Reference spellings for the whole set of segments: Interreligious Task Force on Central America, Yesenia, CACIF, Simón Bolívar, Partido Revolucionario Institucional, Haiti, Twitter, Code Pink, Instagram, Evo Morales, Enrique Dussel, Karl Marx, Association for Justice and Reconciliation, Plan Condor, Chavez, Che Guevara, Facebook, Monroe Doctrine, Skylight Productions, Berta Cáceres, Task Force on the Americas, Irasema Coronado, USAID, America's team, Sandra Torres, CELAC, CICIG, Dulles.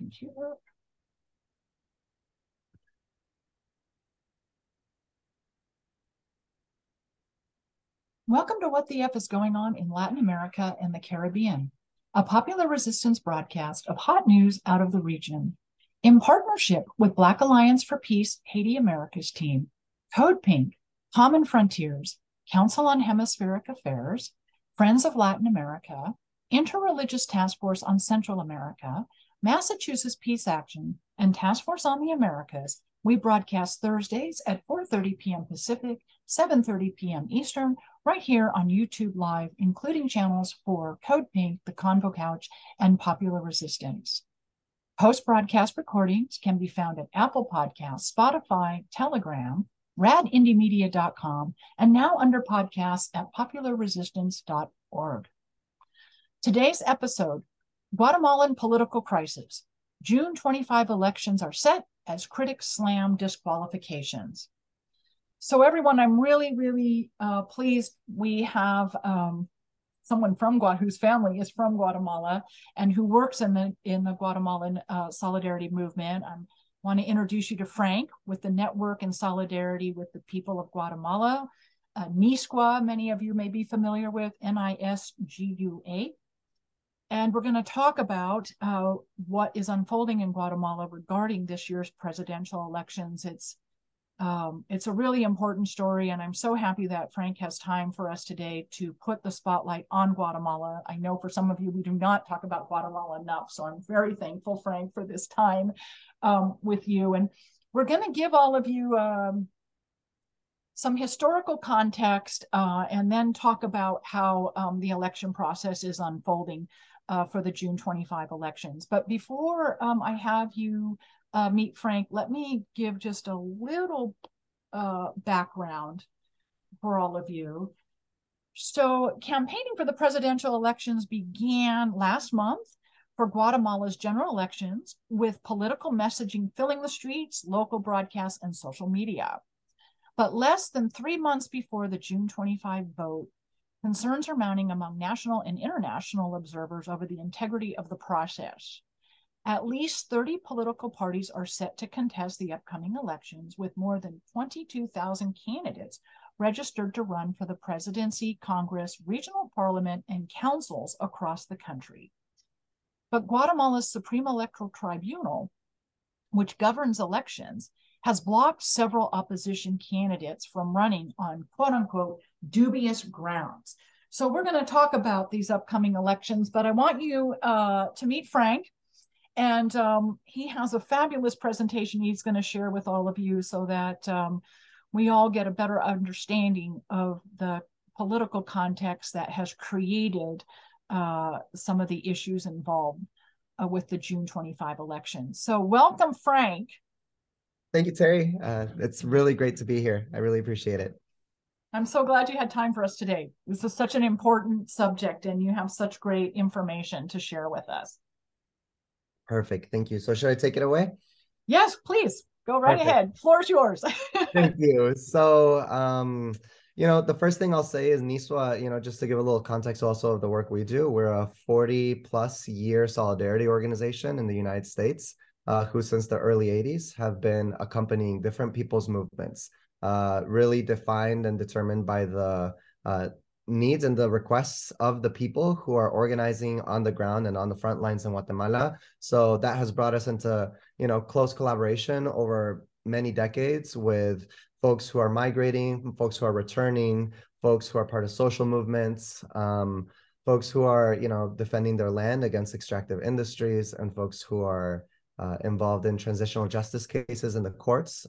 computer. Welcome to What the F is Going On in Latin America and the Caribbean, a Popular Resistance broadcast of hot news out of the region. In partnership with Black Alliance for Peace, Haiti, America's Team, Code Pink, Common Frontiers, Council on Hemispheric Affairs, Friends of Latin America, Interreligious Task Force on Central America, Massachusetts Peace Action, and Task Force on the Americas, we broadcast Thursdays at 4:30 p.m. Pacific, 7:30 p.m. Eastern, right here on YouTube Live, including channels for Code Pink, The Convo Couch, and Popular Resistance. Post-broadcast recordings can be found at Apple Podcasts, Spotify, Telegram, radindiemedia.com, and now under podcasts at popularresistance.org. Today's episode, Guatemalan Political Crisis. June 25 elections are set as critics slam disqualifications. So everyone, I'm really pleased we have someone from whose family is from Guatemala and who works in the Guatemalan Solidarity Movement. I want to introduce you to Frank with the Network in Solidarity with the People of Guatemala, NISGUA, many of you may be familiar with, NISGUA. And we're going to talk about what is unfolding in Guatemala regarding this year's presidential elections. It's a really important story, and I'm so happy that Frank has time for us today to put the spotlight on Guatemala. I know for some of you, we do not talk about Guatemala enough, so I'm very thankful, Frank, for this time with you. And we're going to give all of you some historical context and then talk about how the election process is unfolding for the June 25 elections. But before I have you meet Frank, let me give just a little background for all of you. So campaigning for the presidential elections began last month for Guatemala's general elections, with political messaging filling the streets, local broadcasts, and social media. But less than 3 months before the June 25 vote, concerns are mounting among national and international observers over the integrity of the process. At least 30 political parties are set to contest the upcoming elections, with more than 22,000 candidates registered to run for the presidency, Congress, regional parliament, and councils across the country. But Guatemala's Supreme Electoral Tribunal, which governs elections, has blocked several opposition candidates from running on quote-unquote dubious grounds. So we're going to talk about these upcoming elections, but I want you to meet Frank. And he has a fabulous presentation he's going to share with all of you so that we all get a better understanding of the political context that has created some of the issues involved with the June 25 election. So welcome, Frank. Thank you, Terry. It's really great to be here. I really appreciate it. I'm so glad you had time for us today. This is such an important subject, and you have such great information to share with us. Perfect. Thank you. So should I take it away? Yes, please. Go right ahead. Floor is yours. Thank you. So, you know, the first thing I'll say is NISGUA, you know, just to give a little context also of the work we do, we're a 40-plus year solidarity organization in the United States who since the early 80s have been accompanying different people's movements, really defined and determined by the needs and the requests of the people who are organizing on the ground and on the front lines in Guatemala. So that has brought us into, you know, close collaboration over many decades with folks who are migrating, folks who are returning, folks who are part of social movements, folks who are, you know, defending their land against extractive industries, and folks who are involved in transitional justice cases in the courts,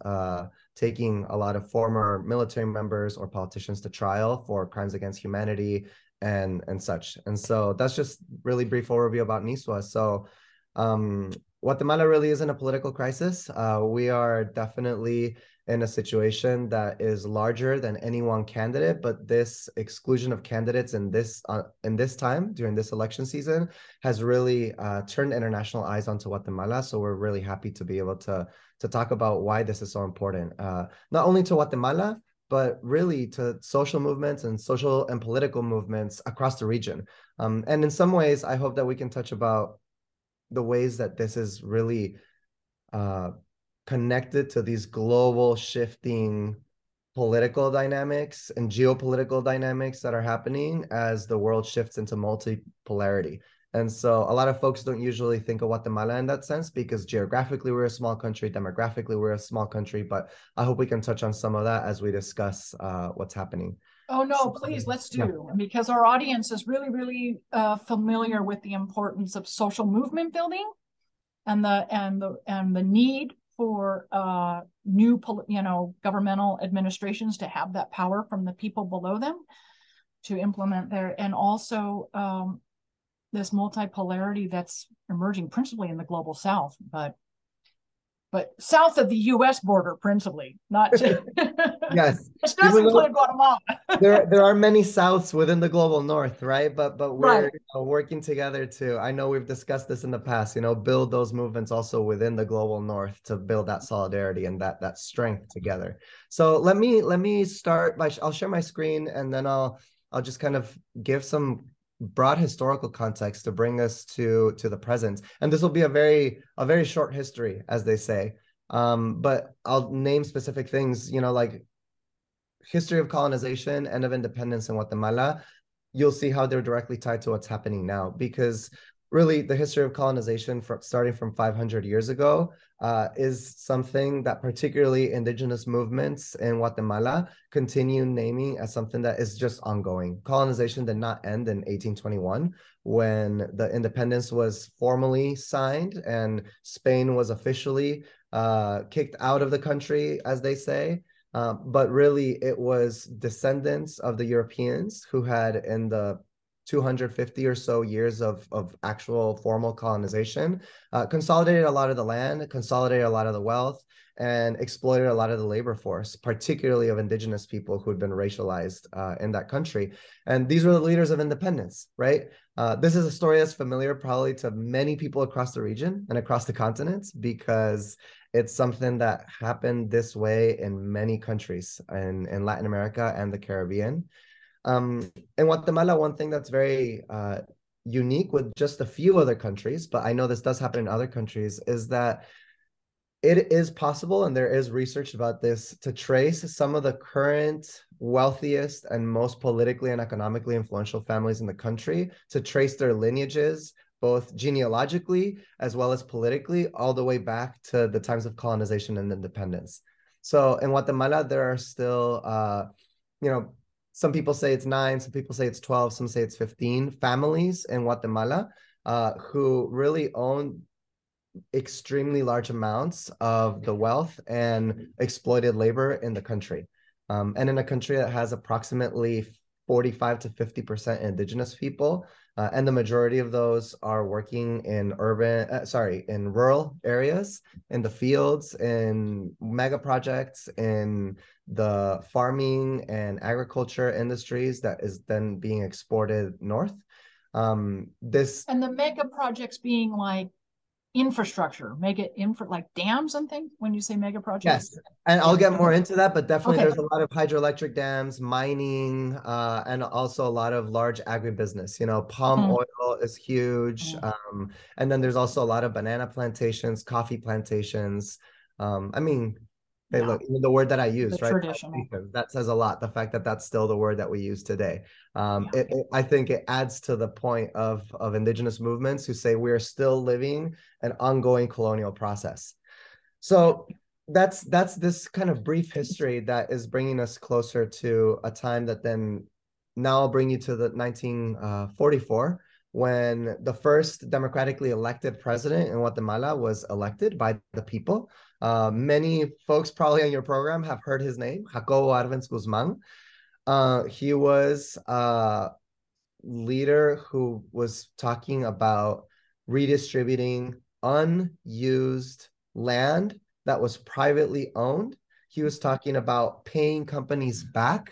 taking a lot of former military members or politicians to trial for crimes against humanity and such. And so that's just really brief overview about NISGUA. So Guatemala really isn't a political crisis. We are definitely in a situation that is larger than any one candidate, but this exclusion of candidates in this time during this election season has really turned international eyes onto Guatemala. So we're really happy to be able to talk about why this is so important, not only to Guatemala, but really to social movements and social and political movements across the region. And in some ways, I hope that we can touch about the ways that this is really connected to these global shifting political dynamics and geopolitical dynamics that are happening as the world shifts into multipolarity. And so a lot of folks don't usually think of Guatemala in that sense, because geographically we're a small country, demographically we're a small country, but I hope we can touch on some of that as we discuss what's happening. Oh no, please, let's do, because our audience is really, really familiar with the importance of social movement building and the need for new, governmental administrations to have that power from the people below them to implement their, and also this multipolarity that's emerging principally in the global South, but south of the U.S. border principally, not to, yes, which doesn't include Guatemala. there are many Souths within the global North, right? But we're right. Working together to, I know we've discussed this in the past, build those movements also within the global North to build that solidarity and that strength together. So let me start by, I'll share my screen, and then I'll just kind of give some broad historical context to bring us to the present. And this will be a very short history, as they say. But I'll name specific things, like history of colonization and of independence in Guatemala. You'll see how they're directly tied to what's happening now, because really the history of colonization starting from 500 years ago is something that particularly indigenous movements in Guatemala continue naming as something that is just ongoing. Colonization did not end in 1821 when the independence was formally signed and Spain was officially kicked out of the country, as they say. But really it was descendants of the Europeans who had, in the 250 or so years of actual formal colonization, consolidated a lot of the land, consolidated a lot of the wealth, and exploited a lot of the labor force, particularly of indigenous people who had been racialized in that country. And these were the leaders of independence, right? This is a story that's familiar probably to many people across the region and across the continent, because it's something that happened this way in many countries in Latin America and the Caribbean. In Guatemala, one thing that's very unique with just a few other countries, but I know this does happen in other countries, is that it is possible, and there is research about this, to trace some of the current wealthiest and most politically and economically influential families in the country, to trace their lineages, both genealogically as well as politically, all the way back to the times of colonization and independence. So in Guatemala, there are still, some people say it's 9, some people say it's 12, some say it's 15 families in Guatemala who really own extremely large amounts of the wealth and exploited labor in the country. And in a country that has approximately 45 to 50% indigenous people, and the majority of those are working in rural areas, in the fields, in mega projects, in the farming and agriculture industries that is then being exported north. And the mega projects being like infrastructure, like dams and things, when you say mega projects? Yes, and I'll get more into that, but definitely okay. There's a lot of hydroelectric dams, mining, and also a lot of large agribusiness. Palm oil is huge. And then there's also a lot of banana plantations, coffee plantations. Look, even the word that I use, right? Traditional. That says a lot. The fact that that's still the word that we use today. I think it adds to the point of indigenous movements who say we are still living an ongoing colonial process. So that's this kind of brief history that is bringing us closer to a time that then, now I'll bring you to the 1944, when the first democratically elected president in Guatemala was elected by the people. Many folks probably on your program have heard his name, Jacobo Árbenz Guzmán. He was a leader who was talking about redistributing unused land that was privately owned. He was talking about paying companies back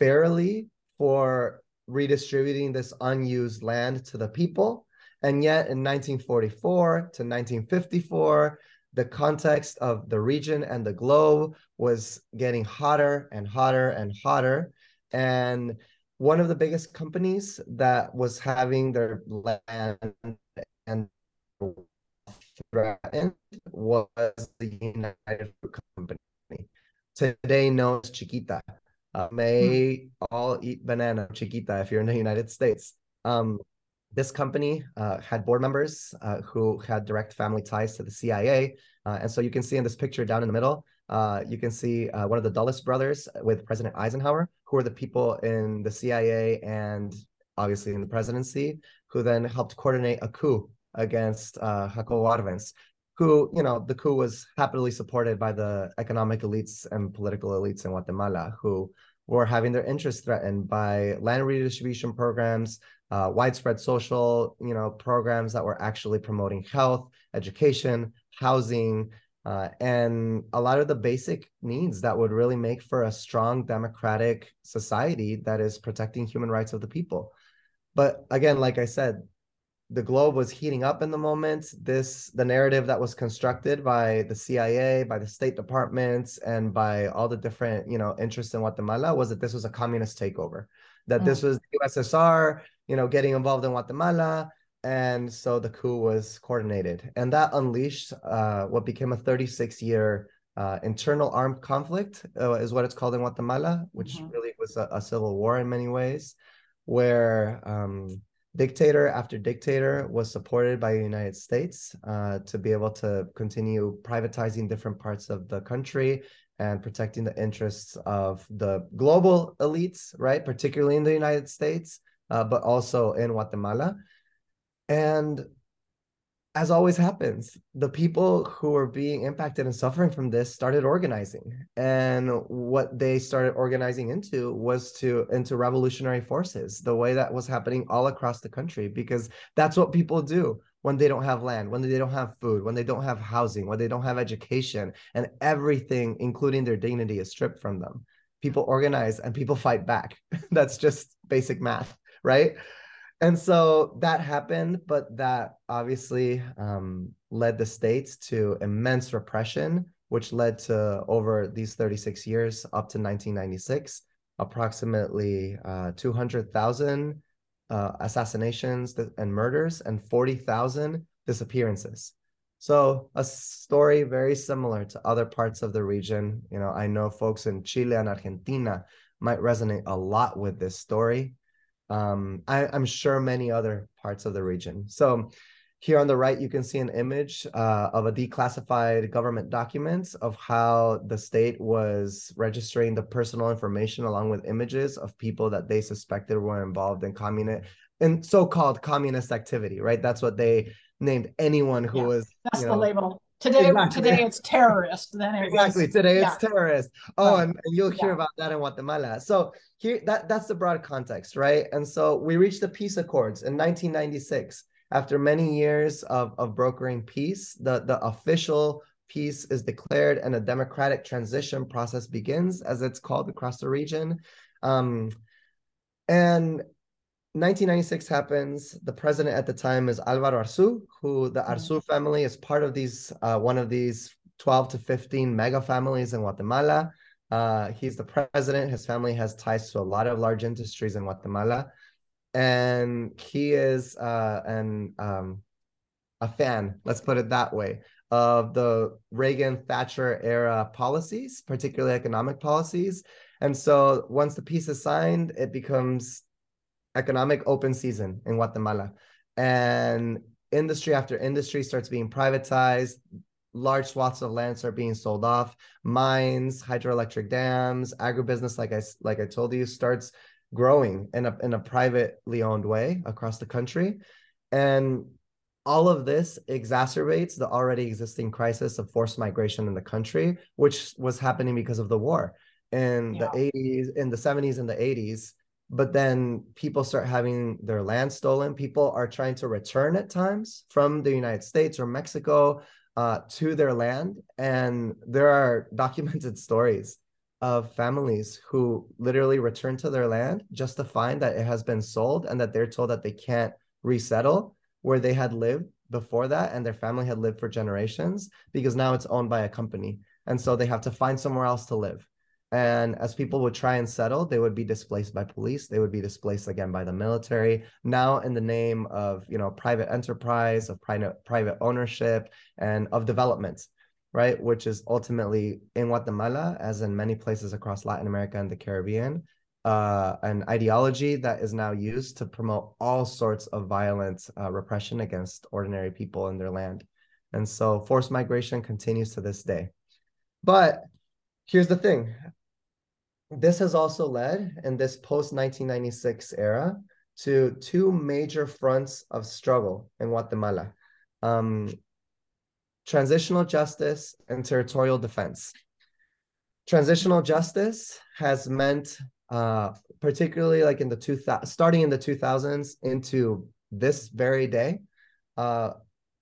fairly for redistributing this unused land to the people. And yet in 1944 to 1954, the context of the region and the globe was getting hotter and hotter and hotter. And one of the biggest companies that was having their land and threatened was the United Fruit Company, today known as Chiquita. May all eat banana, Chiquita, if you're in the United States. This company had board members who had direct family ties to the CIA. And so you can see in this picture down in the middle, you can see one of the Dulles brothers with President Eisenhower, who are the people in the CIA and obviously in the presidency, who then helped coordinate a coup against Jacobo Árbenz, who, you know, the coup was happily supported by the economic elites and political elites in Guatemala, who were having their interests threatened by land redistribution programs, widespread social, you know, programs that were actually promoting health, education, housing, and a lot of the basic needs that would really make for a strong democratic society that is protecting human rights of the people. But again, like I said, the globe was heating up in the moment. The narrative that was constructed by the CIA, by the State Departments, and by all the different, you know, interests in Guatemala was that this was a communist takeover, that this was the USSR, you know, getting involved in Guatemala. And so the coup was coordinated, and that unleashed what became a 36-year internal armed conflict, is what it's called in Guatemala, which really was a civil war in many ways, where dictator after dictator was supported by the United States to be able to continue privatizing different parts of the country and protecting the interests of the global elites, right? Particularly in the United States, but also in Guatemala. And as always happens, the people who were being impacted and suffering from this started organizing. And what they started organizing into was into revolutionary forces, the way that was happening all across the country, because that's what people do when they don't have land, when they don't have food, when they don't have housing, when they don't have education, and everything, including their dignity, is stripped from them. People organize and people fight back. That's just basic math, right? And so that happened, but that obviously led the states to immense repression, which led to, over these 36 years up to 1996, approximately 200,000 assassinations and murders and 40,000 disappearances. So a story very similar to other parts of the region. You know, I know folks in Chile and Argentina might resonate a lot with this story. I'm sure many other parts of the region. So here on the right, you can see an image of a declassified government document of how the state was registering the personal information along with images of people that they suspected were involved in so-called communist activity, right? That's what they named anyone who was— That's the label. Today it's terrorist. Then it was, today it's terrorist. Oh, and you'll hear about that in Guatemala. So here, that's the broad context, right? And so we reached the peace accords in 1996. After many years of brokering peace, the official peace is declared and a democratic transition process begins, as it's called across the region. And 1996 happens. The president at the time is Alvaro Arzu, who the Arzu family is part of these one of these 12 to 15 mega families in Guatemala. He's the president. His family has ties to a lot of large industries in Guatemala, and he is a fan, let's put it that way, of the Reagan-Thatcher era policies, particularly economic policies. And so once the peace is signed, it becomes economic open season in Guatemala, and industry after industry starts being privatized. Large swaths of land are being sold off. Mines, hydroelectric dams, agribusiness, like I told you, starts growing in a privately owned way across the country, and all of this exacerbates the already existing crisis of forced migration in the country, which was happening because of the war in the 80s, in the 70s, and the 80s. But then people start having their land stolen. People are trying to return at times from the United States or Mexico to their land. And there are documented stories of families who literally return to their land just to find that it has been sold and that they're told that they can't resettle where they had lived before that, and their family had lived for generations, because now it's owned by a company. And so they have to find somewhere else to live. And as people would try and settle, they would be displaced by police. They would be displaced again by the military. Now, in the name of, you know, private enterprise, of private ownership, and of development, right? Which is ultimately in Guatemala, as in many places across Latin America and the Caribbean, an ideology that is now used to promote all sorts of violent repression against ordinary people in their land. And so forced migration continues to this day. But here's the thing. This has also led in this post-1996 era to two major fronts of struggle in Guatemala, transitional justice and territorial defense. Transitional justice has meant, particularly like in the starting in the 2000s into this very day,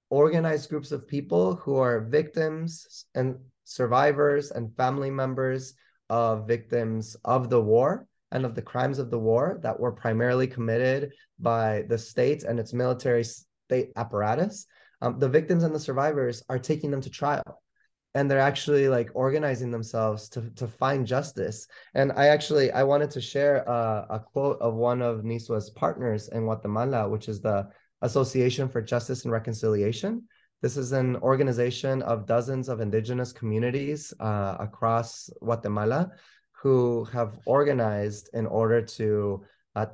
organized groups of people who are victims and survivors and family members of victims of the war and of the crimes of the war that were primarily committed by the state and its military state apparatus. The victims and the survivors are taking them to trial, and they're actually like organizing themselves to find justice. And I wanted to share a quote of one of NISGUA's partners in Guatemala, which is the Association for Justice and Reconciliation. This is an organization of dozens of indigenous communities across Guatemala who have organized in order to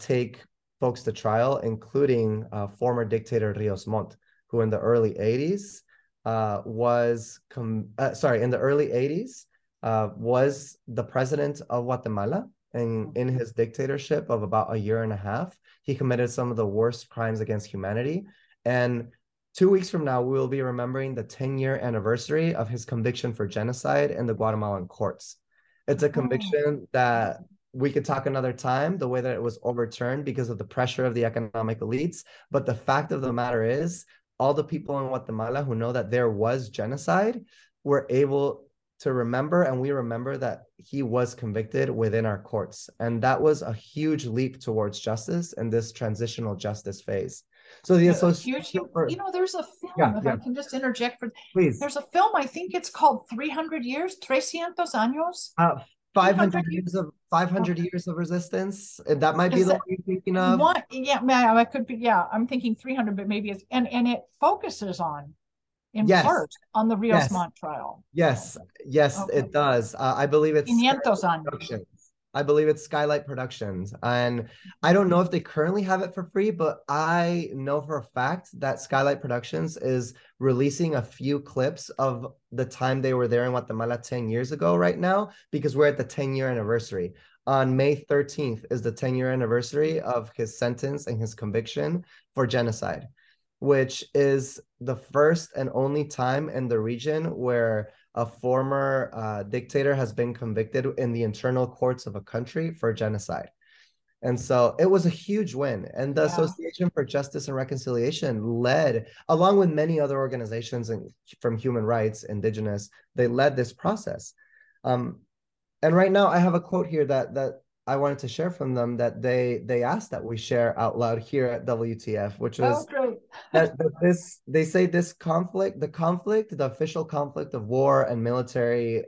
take folks to trial, including former dictator Ríos Montt, who in the early 80s was the president of Guatemala. And in his dictatorship of about a year and a half, he committed some of the worst crimes against humanity. And 2 weeks from now, we will be remembering the 10-year anniversary of his conviction for genocide in the Guatemalan courts. It's a conviction that we could talk another time, the way that it was overturned because of the pressure of the economic elites. But the fact of the matter is, all the people in Guatemala who know that there was genocide were able to remember, and we remember that he was convicted within our courts. And that was a huge leap towards justice in this transitional justice phase. So the association, you know, there's a film, I can just interject for, please. There's a film, I think it's called 300 Years, 300 Años. 500 years of resistance. That might be the one you're thinking of. I could be, I'm thinking 300, but maybe it's, and it focuses on, in part, on the Ríos Montt trial. Yes, okay. It does. I believe it's 500 años. I believe it's Skylight Productions. And I don't know if they currently have it for free, but I know for a fact that Skylight Productions is releasing a few clips of the time they were there in Guatemala 10 years ago right now, because we're at the 10-year anniversary. On May 13th is the 10-year anniversary of his sentence and his conviction for genocide, which is the first and only time in the region where a former dictator has been convicted in the internal courts of a country for genocide. And so it was a huge win. And the Association for Justice and Reconciliation led, along with many other organizations from human rights, indigenous, they led this process. And right now I have a quote here that I wanted to share from them that they asked that we share out loud here at WTF, which was they say this conflict, the official conflict of war and military,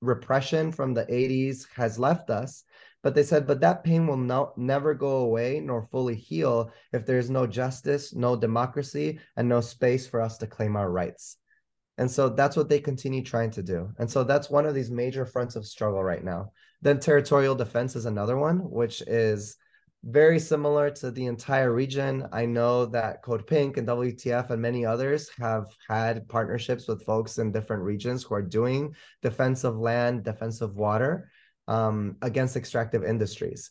repression from the 80s has left us. But they said, but that pain will never go away nor fully heal if there is no justice, no democracy, and no space for us to claim our rights. And so that's what they continue trying to do. And so that's one of these major fronts of struggle right now. Then territorial defense is another one, which is very similar to the entire region. I know that Code Pink and WTF and many others have had partnerships with folks in different regions who are doing defense of land, defense of water against extractive industries.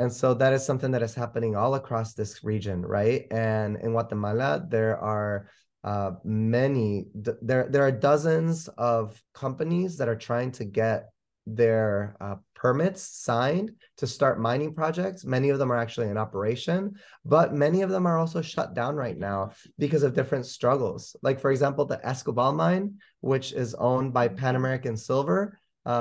And so that is something that is happening all across this region, right? And in Guatemala, there are there are dozens of companies that are trying to get their permits signed to start mining projects. Many of them are actually in operation, but many of them are also shut down right now because of different struggles. Like, for example, the Escobal mine, which is owned by Pan American Silver,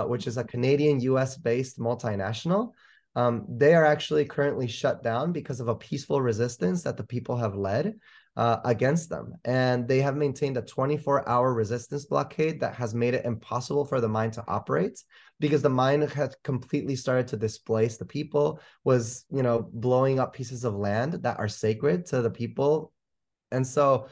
which is a Canadian US-based multinational. They are actually currently shut down because of a peaceful resistance that the people have led. against them. And they have maintained a 24-hour resistance blockade that has made it impossible for the mine to operate, because the mine had completely started to displace the people, was, you know, blowing up pieces of land that are sacred to the people. And so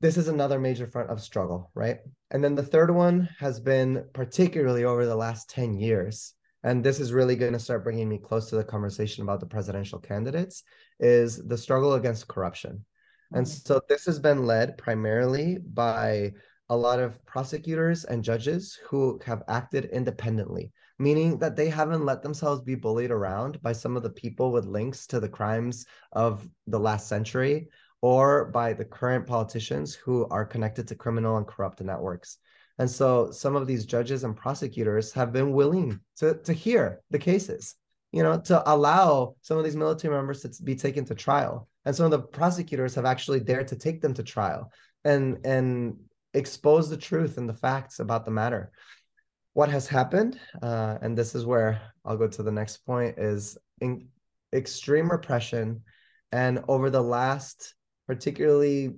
this is another major front of struggle, right? And then the third one has been particularly over the last 10 years, and this is really going to start bringing me close to the conversation about the presidential candidates, is the struggle against corruption. And so this has been led primarily by a lot of prosecutors and judges who have acted independently, meaning that they haven't let themselves be bullied around by some of the people with links to the crimes of the last century, or by the current politicians who are connected to criminal and corrupt networks. And so some of these judges and prosecutors have been willing to hear the cases, you know, to allow some of these military members to be taken to trial. And some of the prosecutors have actually dared to take them to trial and expose the truth and the facts about the matter. What has happened, and this is where I'll go to the next point, is in extreme repression. And over the last particularly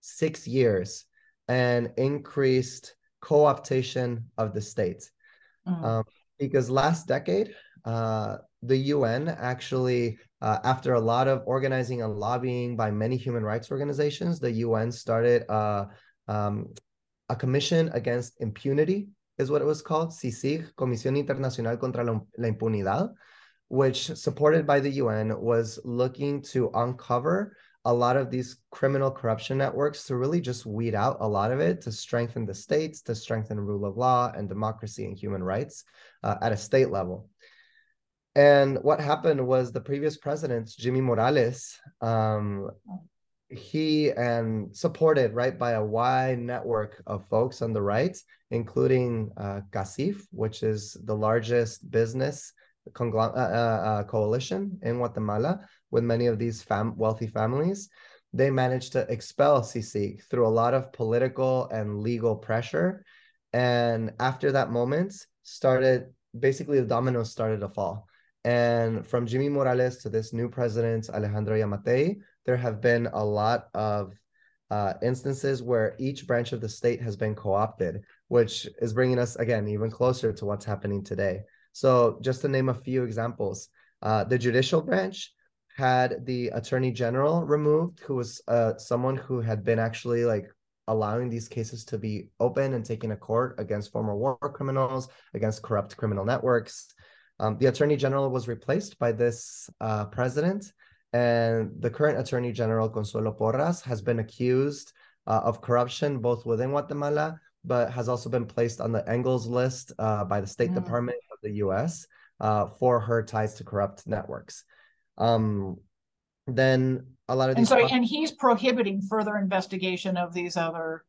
6 years, an increased co-optation of the state. Because last decade, the UN actually, after a lot of organizing and lobbying by many human rights organizations, the UN started a commission against impunity, is what it was called, CICIG, Comisión Internacional contra la Impunidad, which, supported by the UN, was looking to uncover a lot of these criminal corruption networks, to really just weed out a lot of it, to strengthen the states, to strengthen rule of law and democracy and human rights at a state level. And what happened was the previous president, Jimmy Morales, supported, right, by a wide network of folks on the right, including CACIF, which is the largest business coalition in Guatemala, with many of these wealthy families. They managed to expel CICIG through a lot of political and legal pressure. And after that moment, the dominoes started to fall. And from Jimmy Morales to this new president, Alejandro Giammattei, there have been a lot of instances where each branch of the state has been co-opted, which is bringing us, again, even closer to what's happening today. So just to name a few examples, the judicial branch had the attorney general removed, who was someone who had been actually allowing these cases to be open and taken to court against former war criminals, against corrupt criminal networks. The attorney general was replaced by this president, and the current attorney general, Consuelo Porras, has been accused of corruption both within Guatemala, but has also been placed on the Engels list by the State Department of the US for her ties to corrupt networks. Then a lot of these, and he's prohibiting further investigation of these other,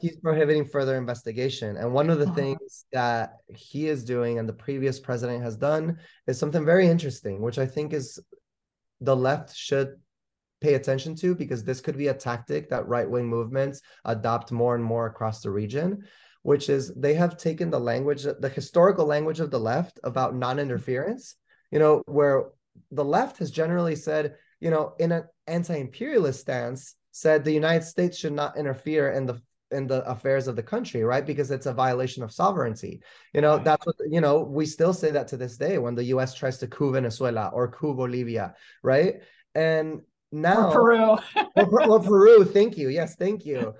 he's prohibiting further investigation. And one of the things that he is doing, and the previous president has done, is something very interesting, which I think is the left should pay attention to, because this could be a tactic that right-wing movements adopt more and more across the region, which is they have taken the language, the historical language of the left about non-interference, you know, where the left has generally said, you know, in an anti-imperialist stance, said the United States should not interfere in the affairs of the country, right? Because it's a violation of sovereignty. You know, that's what, you know, we still say that to this day when the US tries to coup Venezuela or coup Bolivia, right? And now— Or Peru, thank you. Yes, thank you.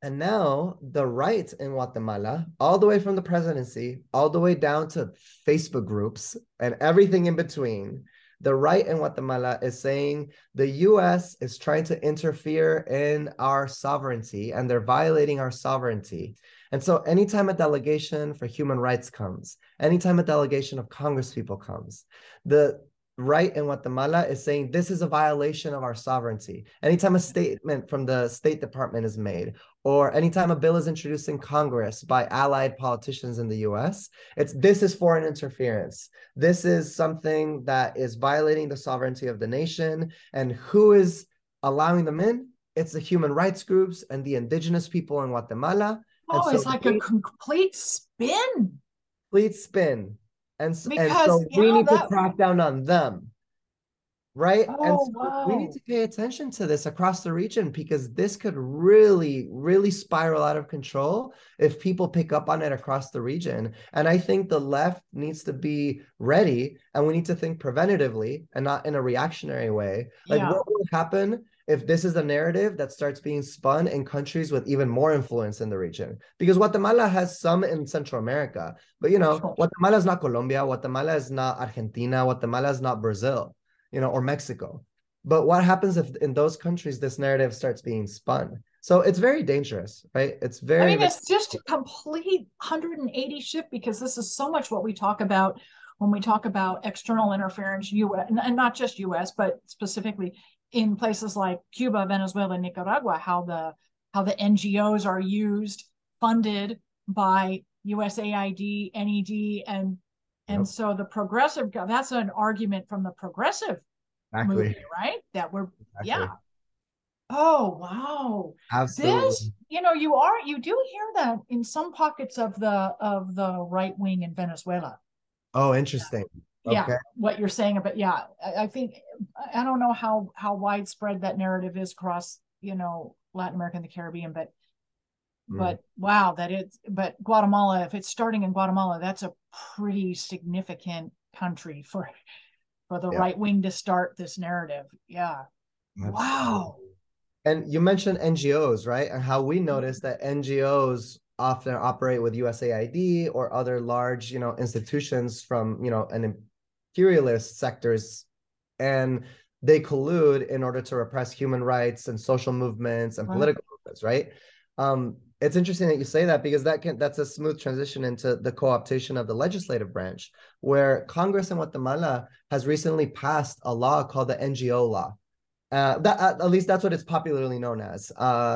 And now the right in Guatemala, all the way from the presidency, all the way down to Facebook groups and everything in between, the right in Guatemala is saying the US is trying to interfere in our sovereignty and they're violating our sovereignty. And so anytime a delegation for human rights comes, anytime a delegation of Congress people comes, the right in Guatemala is saying this is a violation of our sovereignty. Anytime a statement from the State Department is made, or anytime a bill is introduced in Congress by allied politicians in the US, this is foreign interference. This is something that is violating the sovereignty of the nation. And who is allowing them in? It's the human rights groups and the indigenous people in Guatemala. Oh, so it's like a complete spin. Complete spin. And so we need to crack down on them. right? Oh, and so we need to pay attention to this across the region, because this could really, really spiral out of control if people pick up on it across the region. And I think the left needs to be ready, and we need to think preventatively and not in a reactionary way. Like, yeah, what will happen if this is a narrative that starts being spun in countries with even more influence in the region? Because Guatemala has some in Central America, but you know, Guatemala is not Colombia, Guatemala is not Argentina, Guatemala is not Brazil, you know, or Mexico. But what happens if in those countries, this narrative starts being spun? So it's very dangerous, right? It's very, I mean, it's just a complete 180 shift, because this is so much what we talk about when we talk about external interference, US, and not just US, but specifically in places like Cuba, Venezuela, and Nicaragua, how the NGOs are used, funded by USAID, NED, and so the progressive, that's an argument from the progressive movement, right? That we're, yeah. Oh, wow. Absolutely. This, you know, you do hear that in some pockets of the right wing in Venezuela. Oh, interesting. Yeah. Yeah, okay. What you're saying about, yeah, I think, I don't know how widespread that narrative is across, you know, Latin America and the Caribbean, but wow, that is, but Guatemala, if it's starting in Guatemala, that's a pretty significant country for the right wing to start this narrative. Yeah. That's wow. Cool. And you mentioned NGOs, right? And how we noticed that NGOs often operate with USAID or other large, you know, institutions from, you know, an imperialist sectors, and they collude in order to repress human rights and social movements and political movements, right? It's interesting that you say that, because that's a smooth transition into the co-optation of the legislative branch, where Congress in Guatemala has recently passed a law called the NGO law. At least that's what it's popularly known as, the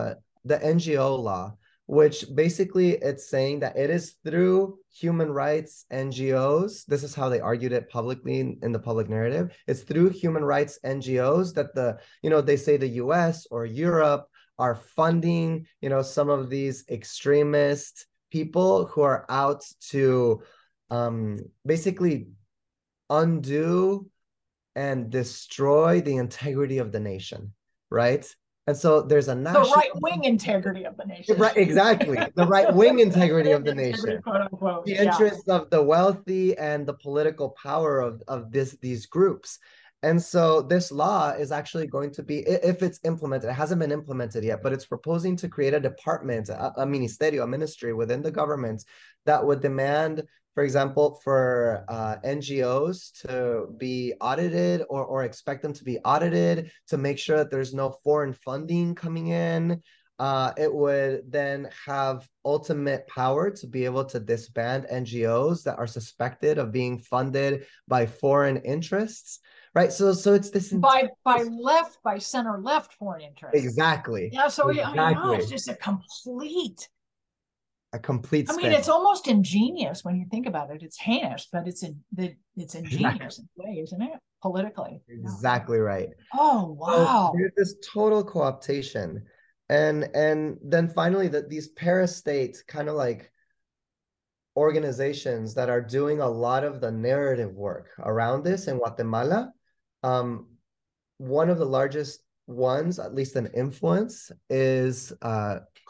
NGO law, which basically it's saying that it is through human rights NGOs, this is how they argued it publicly in the public narrative, it's through human rights NGOs that the, you know, they say the US or Europe are funding, you know, some of these extremist people who are out to basically undo and destroy the integrity of the nation, right? And so there's a national... The right-wing integrity of the nation. Right, exactly. The right-wing integrity of the nation. Quote, unquote. The interests of the wealthy and the political power of these groups. And so this law is actually going to be, if it's implemented, it hasn't been implemented yet, but it's proposing to create a department, a ministerio, a ministry within the government that would demand, for example, for NGOs to be audited or expect them to be audited to make sure that there's no foreign funding coming in. It would then have ultimate power to be able to disband NGOs that are suspected of being funded by foreign interests, right? So it's this by center left foreign interest. Exactly. Yeah. So exactly. I know, it's just a complete spin. I mean, it's almost ingenious when you think about it. It's heinous, but it's ingenious in a way, isn't it? Politically. Exactly right. Oh, wow. So there's this total co-optation. And then finally, these parastate kind of like organizations that are doing a lot of the narrative work around this in Guatemala. One of the largest ones, at least an influence, is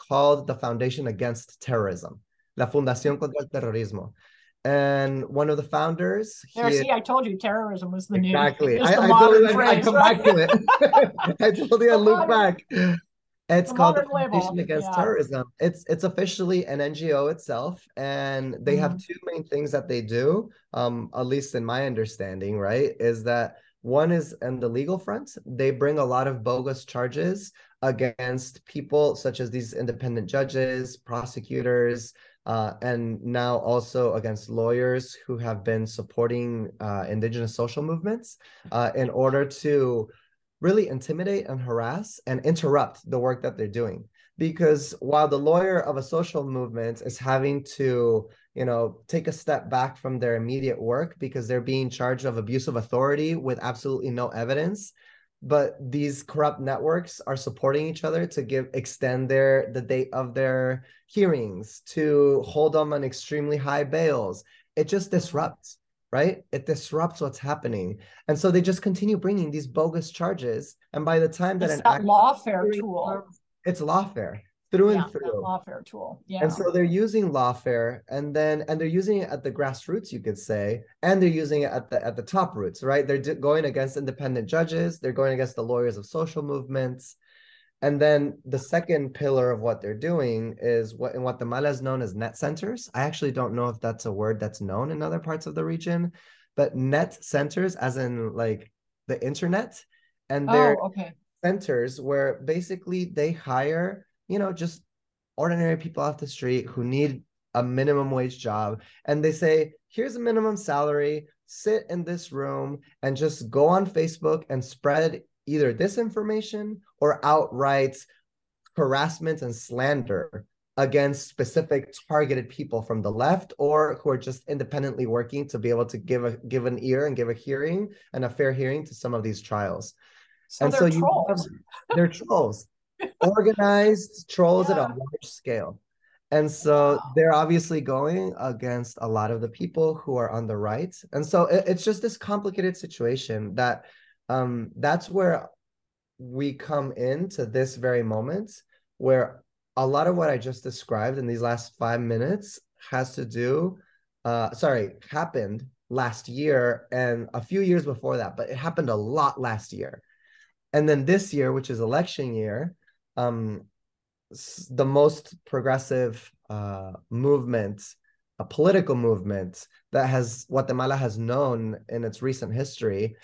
called the Foundation Against Terrorism, La Fundación contra el Terrorismo. And one of the founders... There, see, I told you terrorism was the new... Exactly. I come back to it. I told you I look back. It's called the Foundation Against Terrorism. It's officially an NGO itself, and they have two main things that they do, at least in my understanding, right, is that one is in the legal front. They bring a lot of bogus charges against people such as these independent judges, prosecutors, and now also against lawyers who have been supporting indigenous social movements in order to really intimidate and harass and interrupt the work that they're doing. Because while the lawyer of a social movement is having to, you know, take a step back from their immediate work because they're being charged of abuse of authority with absolutely no evidence, but these corrupt networks are supporting each other to extend the date of their hearings, to hold them on extremely high bails. It just disrupts, right? It disrupts what's happening. And so they just continue bringing these bogus charges. And by the time that it's lawfare through and through. Lawfare tool. Yeah. And so they're using lawfare, and they're using it at the grassroots, you could say, and they're using it at the top roots, right? They're going against independent judges. They're going against the lawyers of social movements. And then the second pillar of what they're doing is what in Guatemala is known as net centers. I actually don't know if that's a word that's known in other parts of the region, but net centers as in like the internet, and they're centers where basically they hire, you know, just ordinary people off the street who need a minimum wage job. And they say, here's a minimum salary, sit in this room and just go on Facebook and spread either disinformation or outright harassment and slander against specific targeted people from the left, or who are just independently working to be able to give an ear and give a hearing and a fair hearing to some of these trials. So and they're so trolls. They're trolls, organized trolls at a large scale. And so they're obviously going against a lot of the people who are on the right. And so it's just this complicated situation that that's where we come into this very moment, where a lot of what I just described in these last 5 minutes has to do, happened last year and a few years before that, but it happened a lot last year. And then this year, which is election year, the most progressive movement, a political movement that Guatemala has known in its recent history,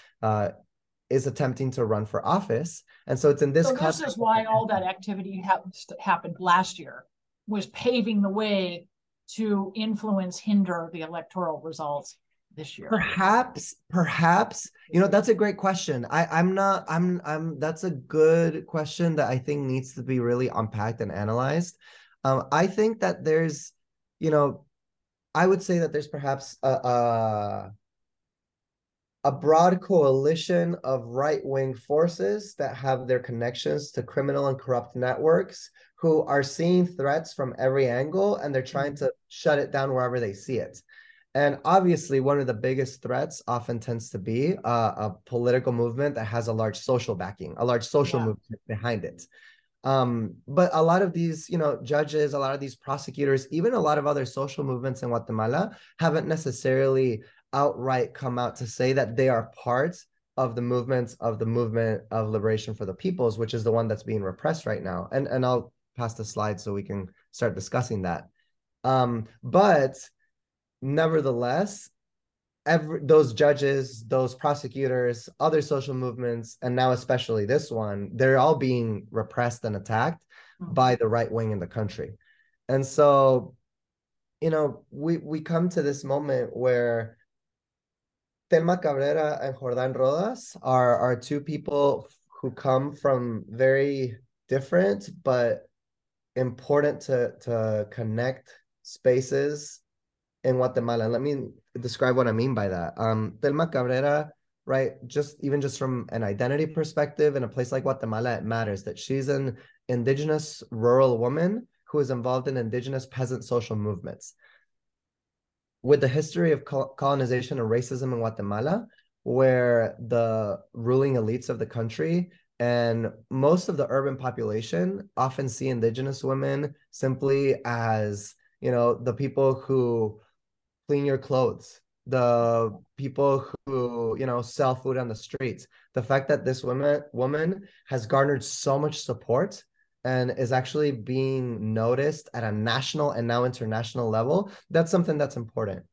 is attempting to run for office. And so it's in this context. This is why all that activity happened last year, was paving the way to influence, hinder the electoral results this year. Perhaps, you know, that's a great question. That's a good question that I think needs to be really unpacked and analyzed. I think that there's, you know, I would say that there's perhaps a broad coalition of right-wing forces that have their connections to criminal and corrupt networks, who are seeing threats from every angle, and they're trying to shut it down wherever they see it. And obviously, one of the biggest threats often tends to be a political movement that has a large social backing, a large social movement behind it. But a lot of these, you know, judges, a lot of these prosecutors, even a lot of other social movements in Guatemala haven't necessarily outright come out to say that they are part of the movements of the Movement of Liberation for the Peoples, which is the one that's being repressed right now. And I'll pass the slide so we can start discussing that. But nevertheless, those judges, those prosecutors, other social movements, and now especially this one, they're all being repressed and attacked by the right wing in the country. And so, you know, we come to this moment where Thelma Cabrera and Jordan Rodas are two people who come from very different but important to connect spaces in Guatemala. And let me describe what I mean by that. Thelma Cabrera, right, just from an identity perspective, in a place like Guatemala, it matters that she's an indigenous rural woman who is involved in indigenous peasant social movements. With the history of colonization and racism in Guatemala, where the ruling elites of the country and most of the urban population often see indigenous women simply as, you know, the people who clean your clothes, the people who, you know, sell food on the streets. The fact that this woman has garnered so much support and is actually being noticed at a national and now international level, that's something that's important.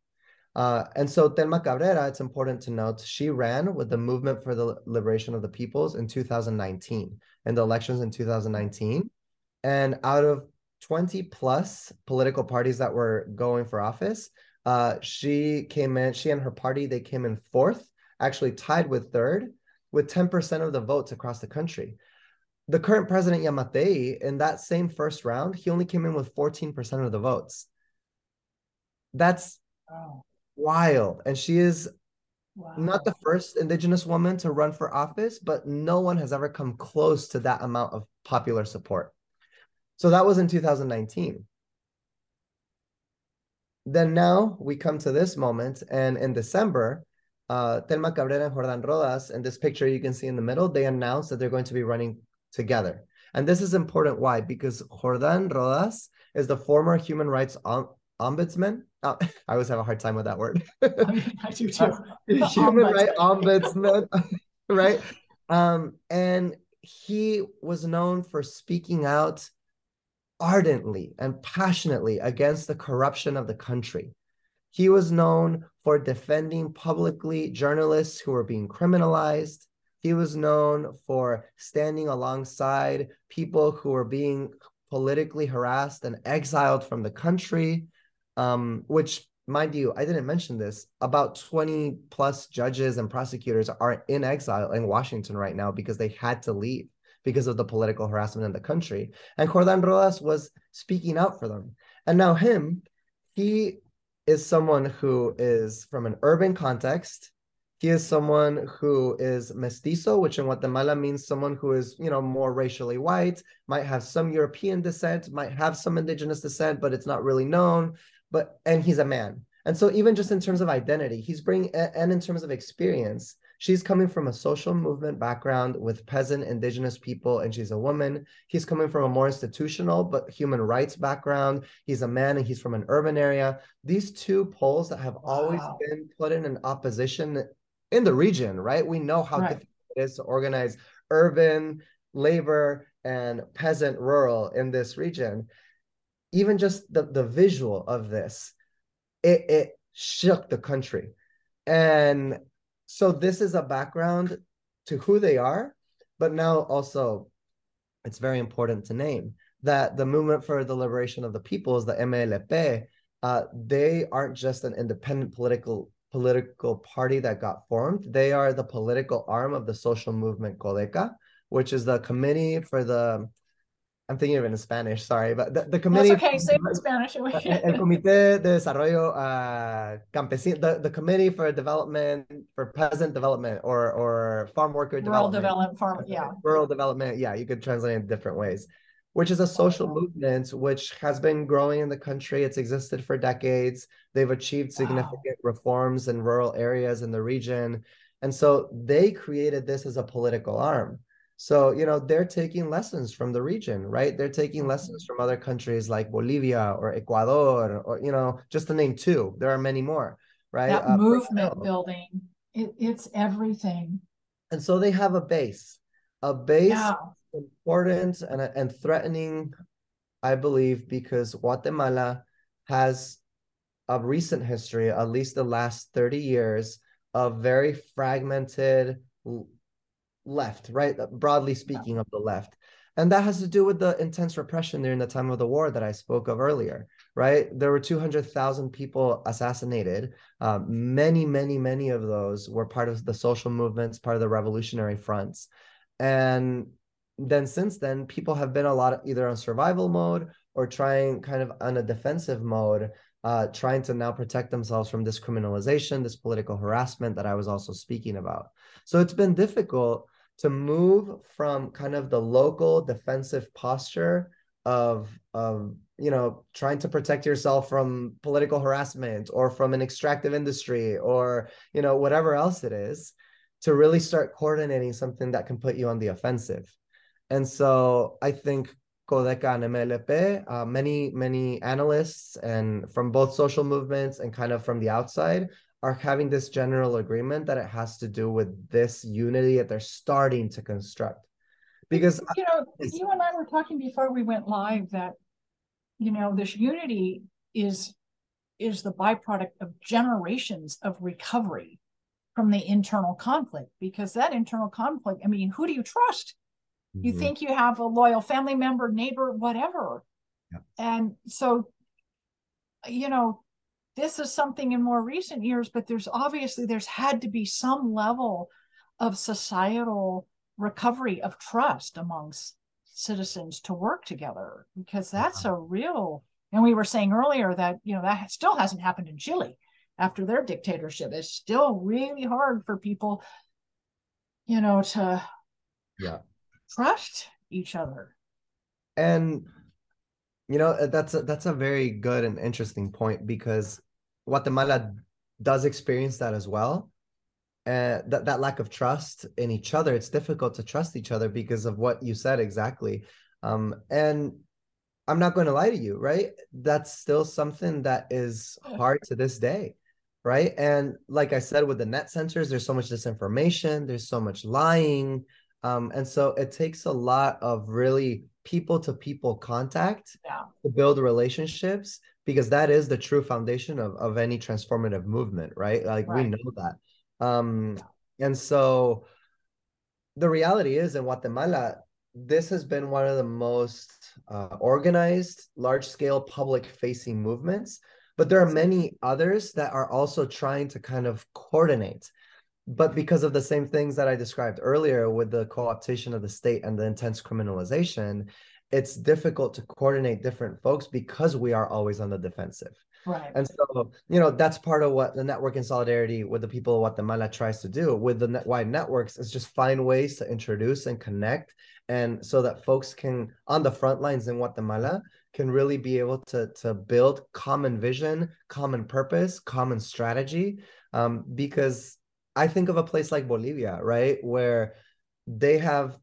And so Thelma Cabrera, it's important to note, she ran with the Movement for the Liberation of the Peoples in 2019, and the elections in 2019. And out of 20 plus political parties that were going for office, she and her party, they came in fourth, actually tied with third, with 10% of the votes across the country. The current president, Giammattei, in that same first round, he only came in with 14% of the votes. That's wild. And she is not the first indigenous woman to run for office, but no one has ever come close to that amount of popular support. So that was in 2019. Then now we come to this moment, and in December, Thelma Cabrera and Jordan Rodas, in this picture you can see in the middle, they announced that they're going to be running together. And this is important, why? Because Jordan Rodas is the former human rights ombudsman. Oh, I always have a hard time with that word. I mean, I do too. Human rights ombudsman, right? And he was known for speaking out ardently and passionately against the corruption of the country. He was known for defending publicly journalists who were being criminalized. He was known for standing alongside people who were being politically harassed and exiled from the country, which, mind you, I didn't mention this, about 20 plus judges and prosecutors are in exile in Washington right now because they had to leave because of the political harassment in the country. And Jordan Rodas was speaking out for them. And now he is someone who is from an urban context. He is someone who is mestizo, which in Guatemala means someone who is, you know, more racially white, might have some European descent, might have some indigenous descent, but it's not really known. And he's a man. And so even just in terms of identity, he's bringing, and in terms of experience, she's coming from a social movement background with peasant indigenous people, and she's a woman. He's coming from a more institutional but human rights background. He's a man, and he's from an urban area. These two poles that have always been put in opposition in the region, right? We know how difficult it is to organize urban, labor, and peasant, rural in this region. Even just the visual of this, it shook the country. And so this is a background to who they are, but now also it's very important to name that the Movement for the Liberation of the Peoples, the MLP, they aren't just an independent political party that got formed. They are the political arm of the social movement CODECA, which is the committee for the, I'm thinking of it in Spanish, sorry, but the committee. That's okay, say it in Spanish. El Comité de Desarrollo Campesino, the Committee for Development, for Peasant Development, or Farm Worker Rural Development. Rural Development, yeah, you could translate it in different ways, which is a social movement which has been growing in the country. It's existed for decades. They've achieved significant reforms in rural areas in the region. And so they created this as a political arm. So, you know, they're taking lessons from the region, right? They're taking lessons from other countries like Bolivia or Ecuador, or, you know, just to name two. There are many more, right? That movement building, it's everything. And so they have a base important and threatening, I believe, because Guatemala has a recent history, at least the last 30 years, of very fragmented left, right? Broadly speaking, of the left. And that has to do with the intense repression during the time of the war that I spoke of earlier, right? There were 200,000 people assassinated. Many of those were part of the social movements, part of the revolutionary fronts. And then since then, people have been a lot of either on survival mode or trying kind of on a defensive mode, trying to now protect themselves from this criminalization, this political harassment that I was also speaking about. So it's been difficult to move from kind of the local defensive posture of you know, trying to protect yourself from political harassment or from an extractive industry or, you know, whatever else it is, to really start coordinating something that can put you on the offensive. And so I think CODECA and MLP, many analysts and from both social movements and kind of from the outside are having this general agreement that it has to do with this unity that they're starting to construct. Because, you know, you and I were talking before we went live that, you know, this unity is the byproduct of generations of recovery from the internal conflict, because that internal conflict, I mean, who do you trust? You think you have a loyal family member, neighbor, whatever. Yeah. And so, you know, this is something in more recent years, but there's had to be some level of societal recovery of trust amongst citizens to work together, because that's a real, and we were saying earlier that, you know, that still hasn't happened in Chile after their dictatorship. It's still really hard for people, you know, to trust each other. And You know, that's a very good and interesting point, because Guatemala does experience that as well. That lack of trust in each other. It's difficult to trust each other because of what you said exactly. And I'm not going to lie to you, right? That's still something that is hard to this day, right? And like I said, with the net censors, there's so much disinformation, there's so much lying. And so it takes a lot of really people-to-people contact to build relationships, because that is the true foundation of any transformative movement, right? Like we know that. And so the reality is, in Guatemala, this has been one of the most organized, large-scale, public-facing movements, but there are many others that are also trying to kind of coordinate. But because of the same things that I described earlier with the co-optation of the state and the intense criminalization, it's difficult to coordinate different folks because we are always on the defensive. Right. And so, you know, that's part of what the network in solidarity with the people of Guatemala tries to do with the wide networks, is just find ways to introduce and connect, and so that folks can, on the front lines in Guatemala, can really be able to build common vision, common purpose, common strategy, because I think of a place like Bolivia, right, where they have,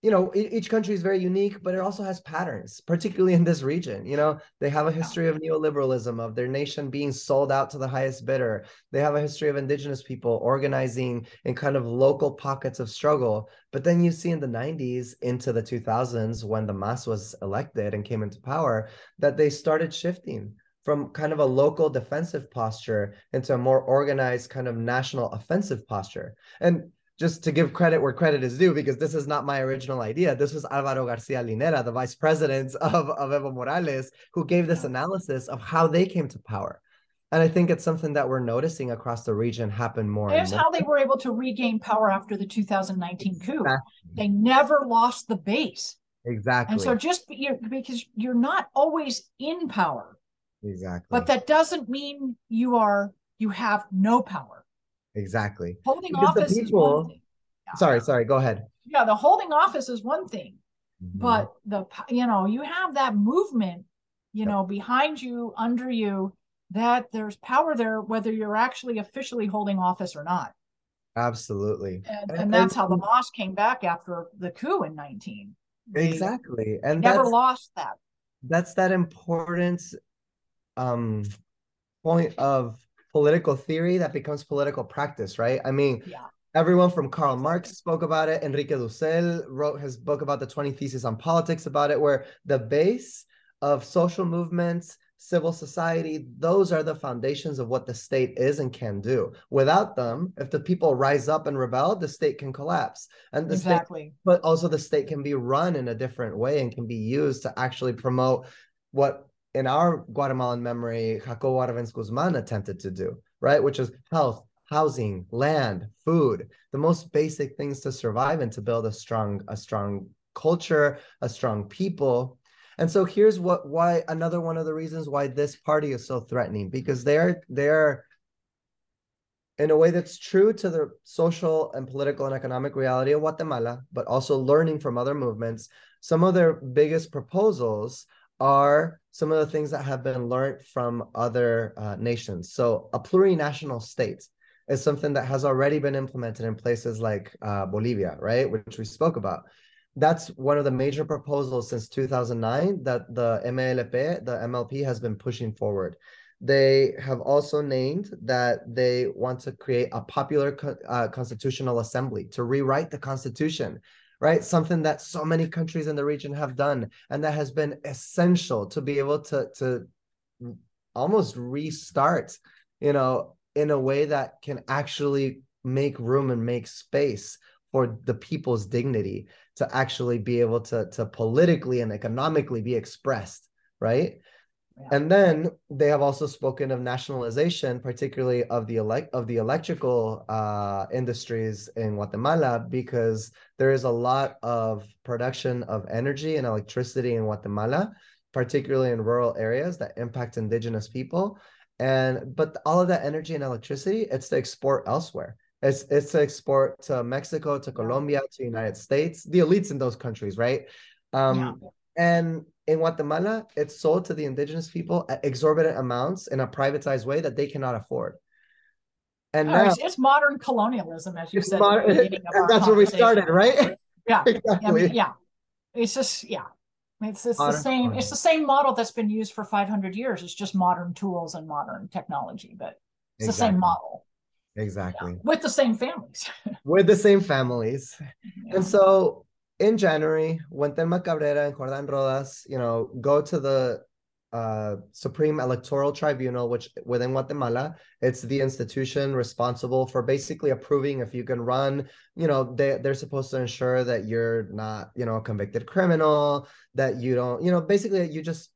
you know, each country is very unique, but it also has patterns, particularly in this region. You know, they have a history of neoliberalism, of their nation being sold out to the highest bidder. They have a history of indigenous people organizing in kind of local pockets of struggle. But then you see in the 90s into the 2000s, when the MAS was elected and came into power, that they started shifting from kind of a local defensive posture into a more organized kind of national offensive posture. And just to give credit where credit is due, because this is not my original idea, this was Álvaro García Linera, the vice president of Evo Morales, who gave this analysis of how they came to power. And I think it's something that we're noticing across the region happen more and more. Here's how they were able to regain power after the 2019 coup. Exactly. They never lost the base. Exactly. And so just because you're not always in power, exactly, but that doesn't mean you have no power. Exactly. Holding office is one thing. Yeah. Sorry, go ahead. Yeah, the holding office is one thing, but the, you know, you have that movement, you know, behind you, under you, that there's power there, whether you're actually officially holding office or not. Absolutely. And that's how the MAS came back after the coup in 19. Exactly. And never lost that. That's that important point of political theory that becomes political practice, right? I mean, everyone from Karl Marx spoke about it. Enrique Dussel wrote his book about the 20 Theses on Politics about it, where the base of social movements, civil society, those are the foundations of what the state is and can do. Without them, if the people rise up and rebel, the state can collapse. And the state, but also the state can be run in a different way and can be used to actually promote what, in our Guatemalan memory, Jacobo Árbenz Guzmán attempted to do, right? Which is health, housing, land, food, the most basic things to survive and to build a strong culture, a strong people. And so here's why another one of the reasons why this party is so threatening, because they're in a way that's true to the social and political and economic reality of Guatemala, but also learning from other movements. Some of their biggest proposals are some of the things that have been learned from other nations. So a plurinational state is something that has already been implemented in places like Bolivia, right, which we spoke about. That's one of the major proposals since 2009 that the MLP has been pushing forward. They have also named that they want to create a popular constitutional assembly to rewrite the constitution, right? Something that so many countries in the region have done, and that has been essential to be able to almost restart, you know, in a way that can actually make room and make space for the people's dignity to actually be able to politically and economically be expressed, right? Yeah. And then they have also spoken of nationalization, particularly of the electrical industries in Guatemala, because there is a lot of production of energy and electricity in Guatemala, particularly in rural areas that impact indigenous people. But all of that energy and electricity, it's to export elsewhere. It's to export to Mexico, to Colombia, to the United States, the elites in those countries, right? And In Guatemala, it's sold to the indigenous people at exorbitant amounts in a privatized way that they cannot afford. And now, it's modern colonialism, as you said. That's where we started, right? Yeah, exactly. I mean, yeah. It's the same model that's been used for 500 years. It's just modern tools and modern technology, but it's the same model. Exactly. Yeah. With the same families. With the same families. Yeah. And so in January, when Thelma Cabrera and Jordan Rodas, go to the Supreme Electoral Tribunal, which within Guatemala, it's the institution responsible for basically approving if you can run. They're supposed to ensure that you're not, a convicted criminal, that you don't, basically you just,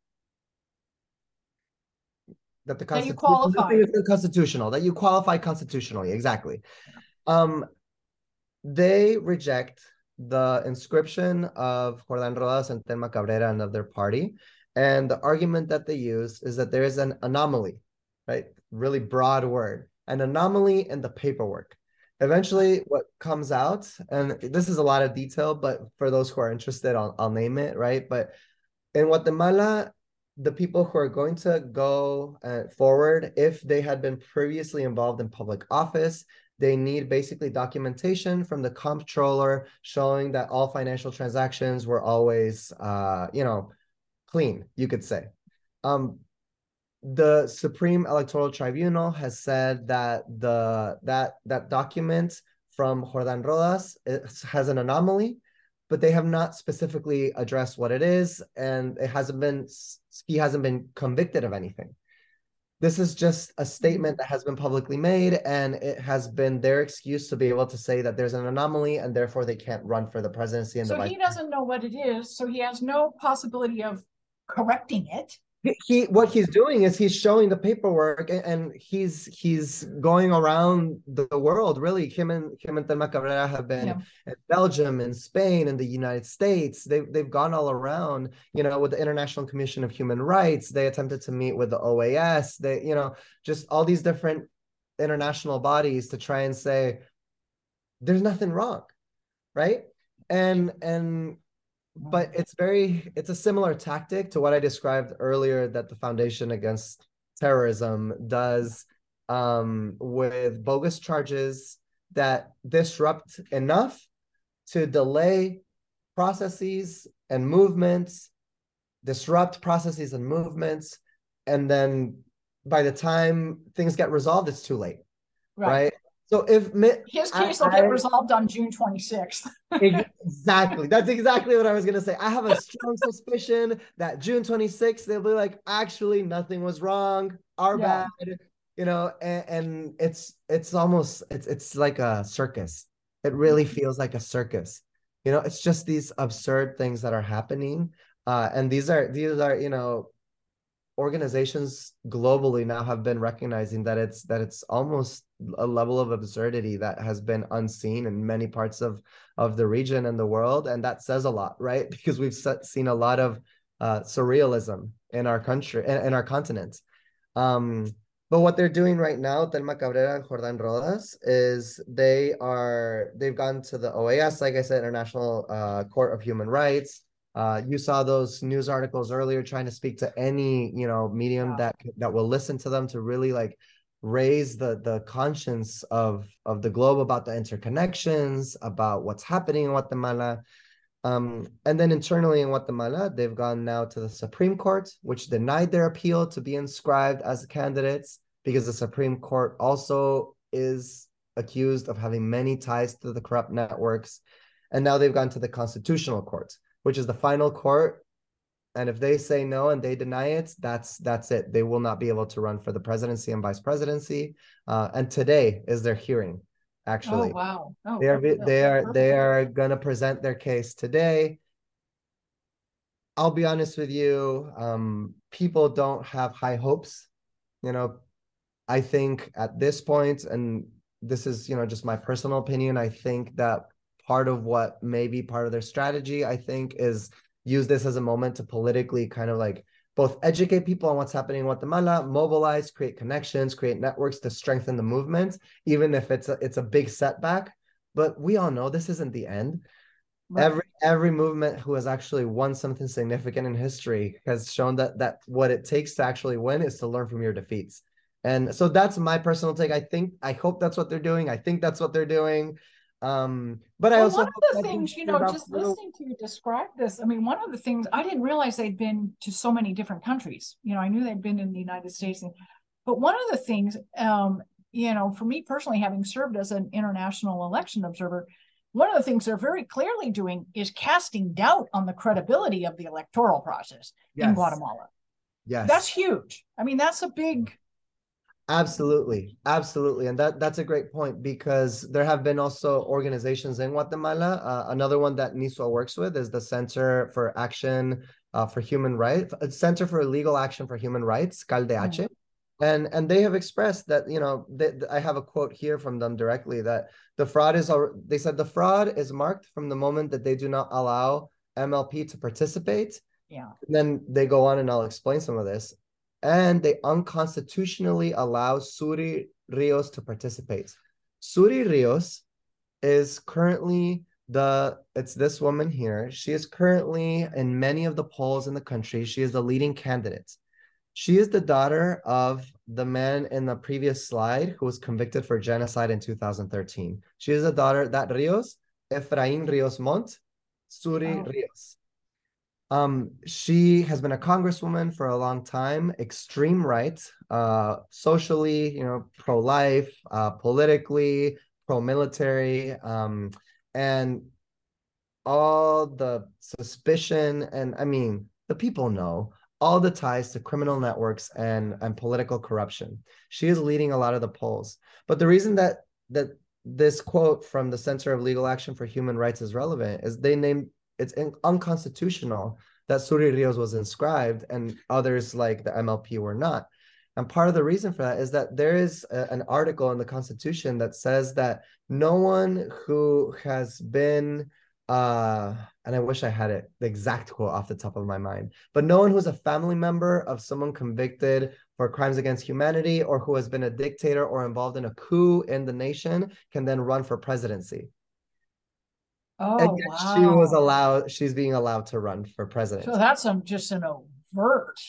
that the Constitution, that you qualify constitutionally, exactly. They reject the inscription of Jordan Rodas and Thelma Cabrera and of their party. And the argument that they use is that there is an anomaly, right? Really broad word, an anomaly in the paperwork. Eventually what comes out, and this is a lot of detail, but for those who are interested, I'll name it, right? But in Guatemala, the people who are going to go forward, if they had been previously involved in public office, they need basically documentation from the comptroller showing that all financial transactions were always, clean, you could say. The Supreme Electoral Tribunal has said that that document from Jordan Rodas has an anomaly, but they have not specifically addressed what it is, and he hasn't been convicted of anything. This is just a statement that has been publicly made, and it has been their excuse to be able to say that there's an anomaly and therefore they can't run for the presidency. So he doesn't know what it is, so he has no possibility of correcting it. What he's doing is he's showing the paperwork, and he's going around the world. Really, him and Thelma Cabrera have been in Belgium, in Spain, in the United States. They've gone all around. With the International Commission of Human Rights, they attempted to meet with the OAS. They, just all these different international bodies to try and say there's nothing wrong, right? But it's a similar tactic to what I described earlier that the Foundation Against Terrorism does with bogus charges that disrupt enough to delay processes and movements, and then by the time things get resolved, it's too late, right? So his case will get resolved on June 26th. Exactly. That's exactly what I was going to say. I have a strong suspicion that June 26th, they'll be like, actually, nothing was wrong. Our bad, and it's almost, it's like a circus. It really feels like a circus. It's just these absurd things that are happening. And these are, organizations globally now have been recognizing that it's almost a level of absurdity that has been unseen in many parts of the region and the world, and that says a lot, right? Because we've seen a lot of surrealism in our country, in our continent. But what they're doing right now, Thelma Cabrera and Jordan Rodas, is they've gone to the OAS, like I said, International Court of Human Rights. You saw those news articles earlier trying to speak to any, medium that will listen to them to really raise the conscience of the globe about the interconnections, about what's happening in Guatemala. And then internally in Guatemala, they've gone now to the Supreme Court, which denied their appeal to be inscribed as candidates because the Supreme Court also is accused of having many ties to the corrupt networks. And now they've gone to the Constitutional Court, which is the final court. And if they say no and they deny it, that's it. They will not be able to run for the presidency and vice presidency. And today is their hearing, actually. Oh, wow. Oh, they are going to present their case today. I'll be honest with you. People don't have high hopes. I think at this point, and this is, just my personal opinion, I think that part of their strategy, I think, is use this as a moment to politically kind of both educate people on what's happening in Guatemala, mobilize, create connections, create networks to strengthen the movement, even if it's a big setback. But we all know this isn't the end. Right. Every movement who has actually won something significant in history has shown that what it takes to actually win is to learn from your defeats. And so that's my personal take. I hope that's what they're doing. But I also one of the things, you know, just listening to you describe this, I mean, one of the things I didn't realize they'd been to so many different countries. You know, I knew they'd been in the United States, but one of the things, you know, for me personally, having served as an international election observer, one of the things they're very clearly doing is casting doubt on the credibility of the electoral process in Guatemala. Yes, that's huge. I mean, that's a big. Absolutely. And that's a great point, because there have been also organizations in Guatemala. Another one that NISGUA works with is the Center for Action for Human Rights, Center for Legal Action for Human Rights, CALDH. And they have expressed that, you know, I have a quote here from them directly, that they said the fraud is marked from the moment that they do not allow MLP to participate. Yeah. And then they go on, and I'll explain some of this. And they unconstitutionally allow Zury Ríos to participate. Zury Ríos is currently it's this woman here. She is currently in many of the polls in the country. She is the leading candidate. She is the daughter of the man in the previous slide who was convicted for genocide in 2013. She is the daughter of that Ríos, Efraín Ríos Montt, Zury Ríos. She has been a congresswoman for a long time, extreme right, socially, you know, pro-life, politically, pro-military, and all the suspicion. And I mean, the people know all the ties to criminal networks and political corruption. She is leading a lot of the polls. But the reason that this quote from the Center of Legal Action for Human Rights is relevant is they named it's unconstitutional that Zury Ríos was inscribed and others like the MLP were not. And part of the reason for that is that there is an article in the Constitution that says that no one who has been, and I wish I had it, the exact quote off the top of my mind, but no one who's a family member of someone convicted for crimes against humanity or who has been a dictator or involved in a coup in the nation can then run for presidency. Oh, wow. She's being allowed to run for president. So that's just an overt.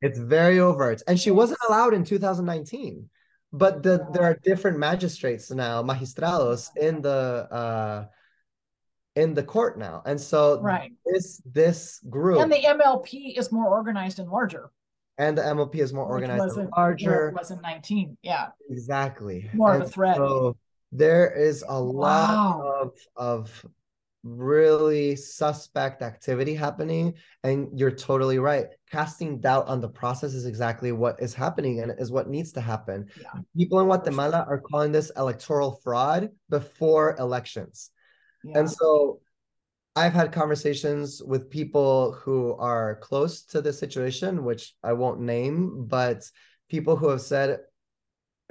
It's very overt. And she wasn't allowed in 2019. But there are different magistrates now, magistrados, in the court now. And so this group. And the MLP is more organized and larger. It wasn't 19. Yeah. Exactly. More of a threat. So there is a lot of really suspect activity happening, and you're totally right. Casting doubt on the process is exactly what is happening and is what needs to happen. Yeah. People in Guatemala are calling this electoral fraud before elections. Yeah. And so I've had conversations with people who are close to the situation, which I won't name, but people who have said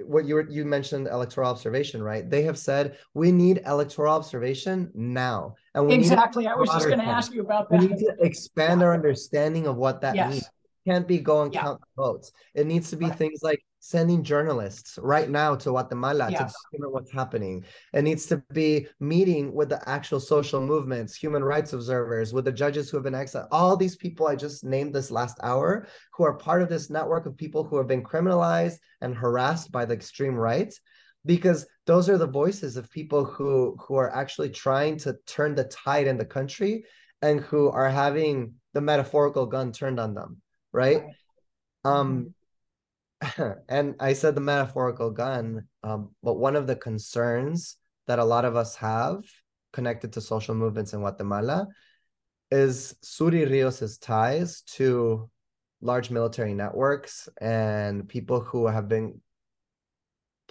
what you mentioned, electoral observation, right? They have said, we need electoral observation now. And we I was just going to ask you about that. We need to expand our understanding of what that means. It can't be go and count votes. It needs to be things like sending journalists right now to Guatemala to document what's happening. It needs to be meeting with the actual social movements, human rights observers, with the judges who have been exiled. All these people I just named this last hour who are part of this network of people who have been criminalized and harassed by the extreme right, because those are the voices of people who are actually trying to turn the tide in the country and who are having the metaphorical gun turned on them, right? And I said the metaphorical gun, but one of the concerns that a lot of us have connected to social movements in Guatemala is Zury Ríos' ties to large military networks and people who have been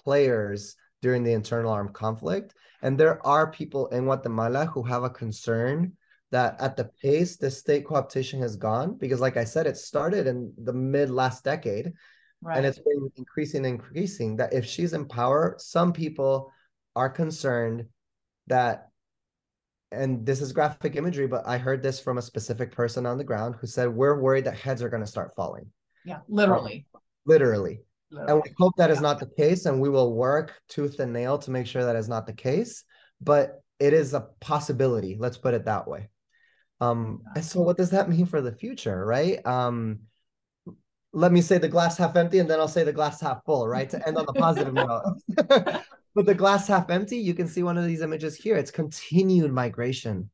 players during the internal armed conflict. And there are people in Guatemala who have a concern that at the pace the state cooptation has gone, because like I said, it started in the mid-last decade, and it's been increasing, that if she's in power, some people are concerned that, and this is graphic imagery, but I heard this from a specific person on the ground who said, we're worried that heads are going to start falling. Yeah, literally. And we hope that is not the case, and we will work tooth and nail to make sure that is not the case. But it is a possibility, let's put it that way. And so what does that mean for the future, right? Let me say the glass half empty, and then I'll say the glass half full, right? To end on the positive note. But the glass half empty, you can see one of these images here. It's continued migration,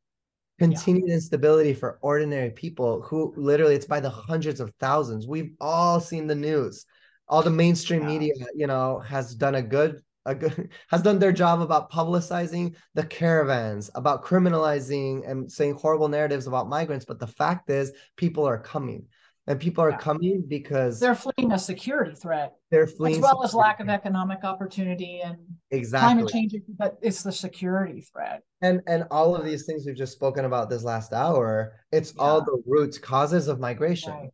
continued instability for ordinary people who literally, it's by the hundreds of thousands. We've all seen the news. All the mainstream media, you know, has done has done their job about publicizing the caravans, about criminalizing and saying horrible narratives about migrants. But the fact is, people are coming. And people are coming because they're fleeing a security threat, they're fleeing as well as lack of economic opportunity and climate change, but it's the security threat. And all of these things we've just spoken about this last hour, it's all the root causes of migration. Right.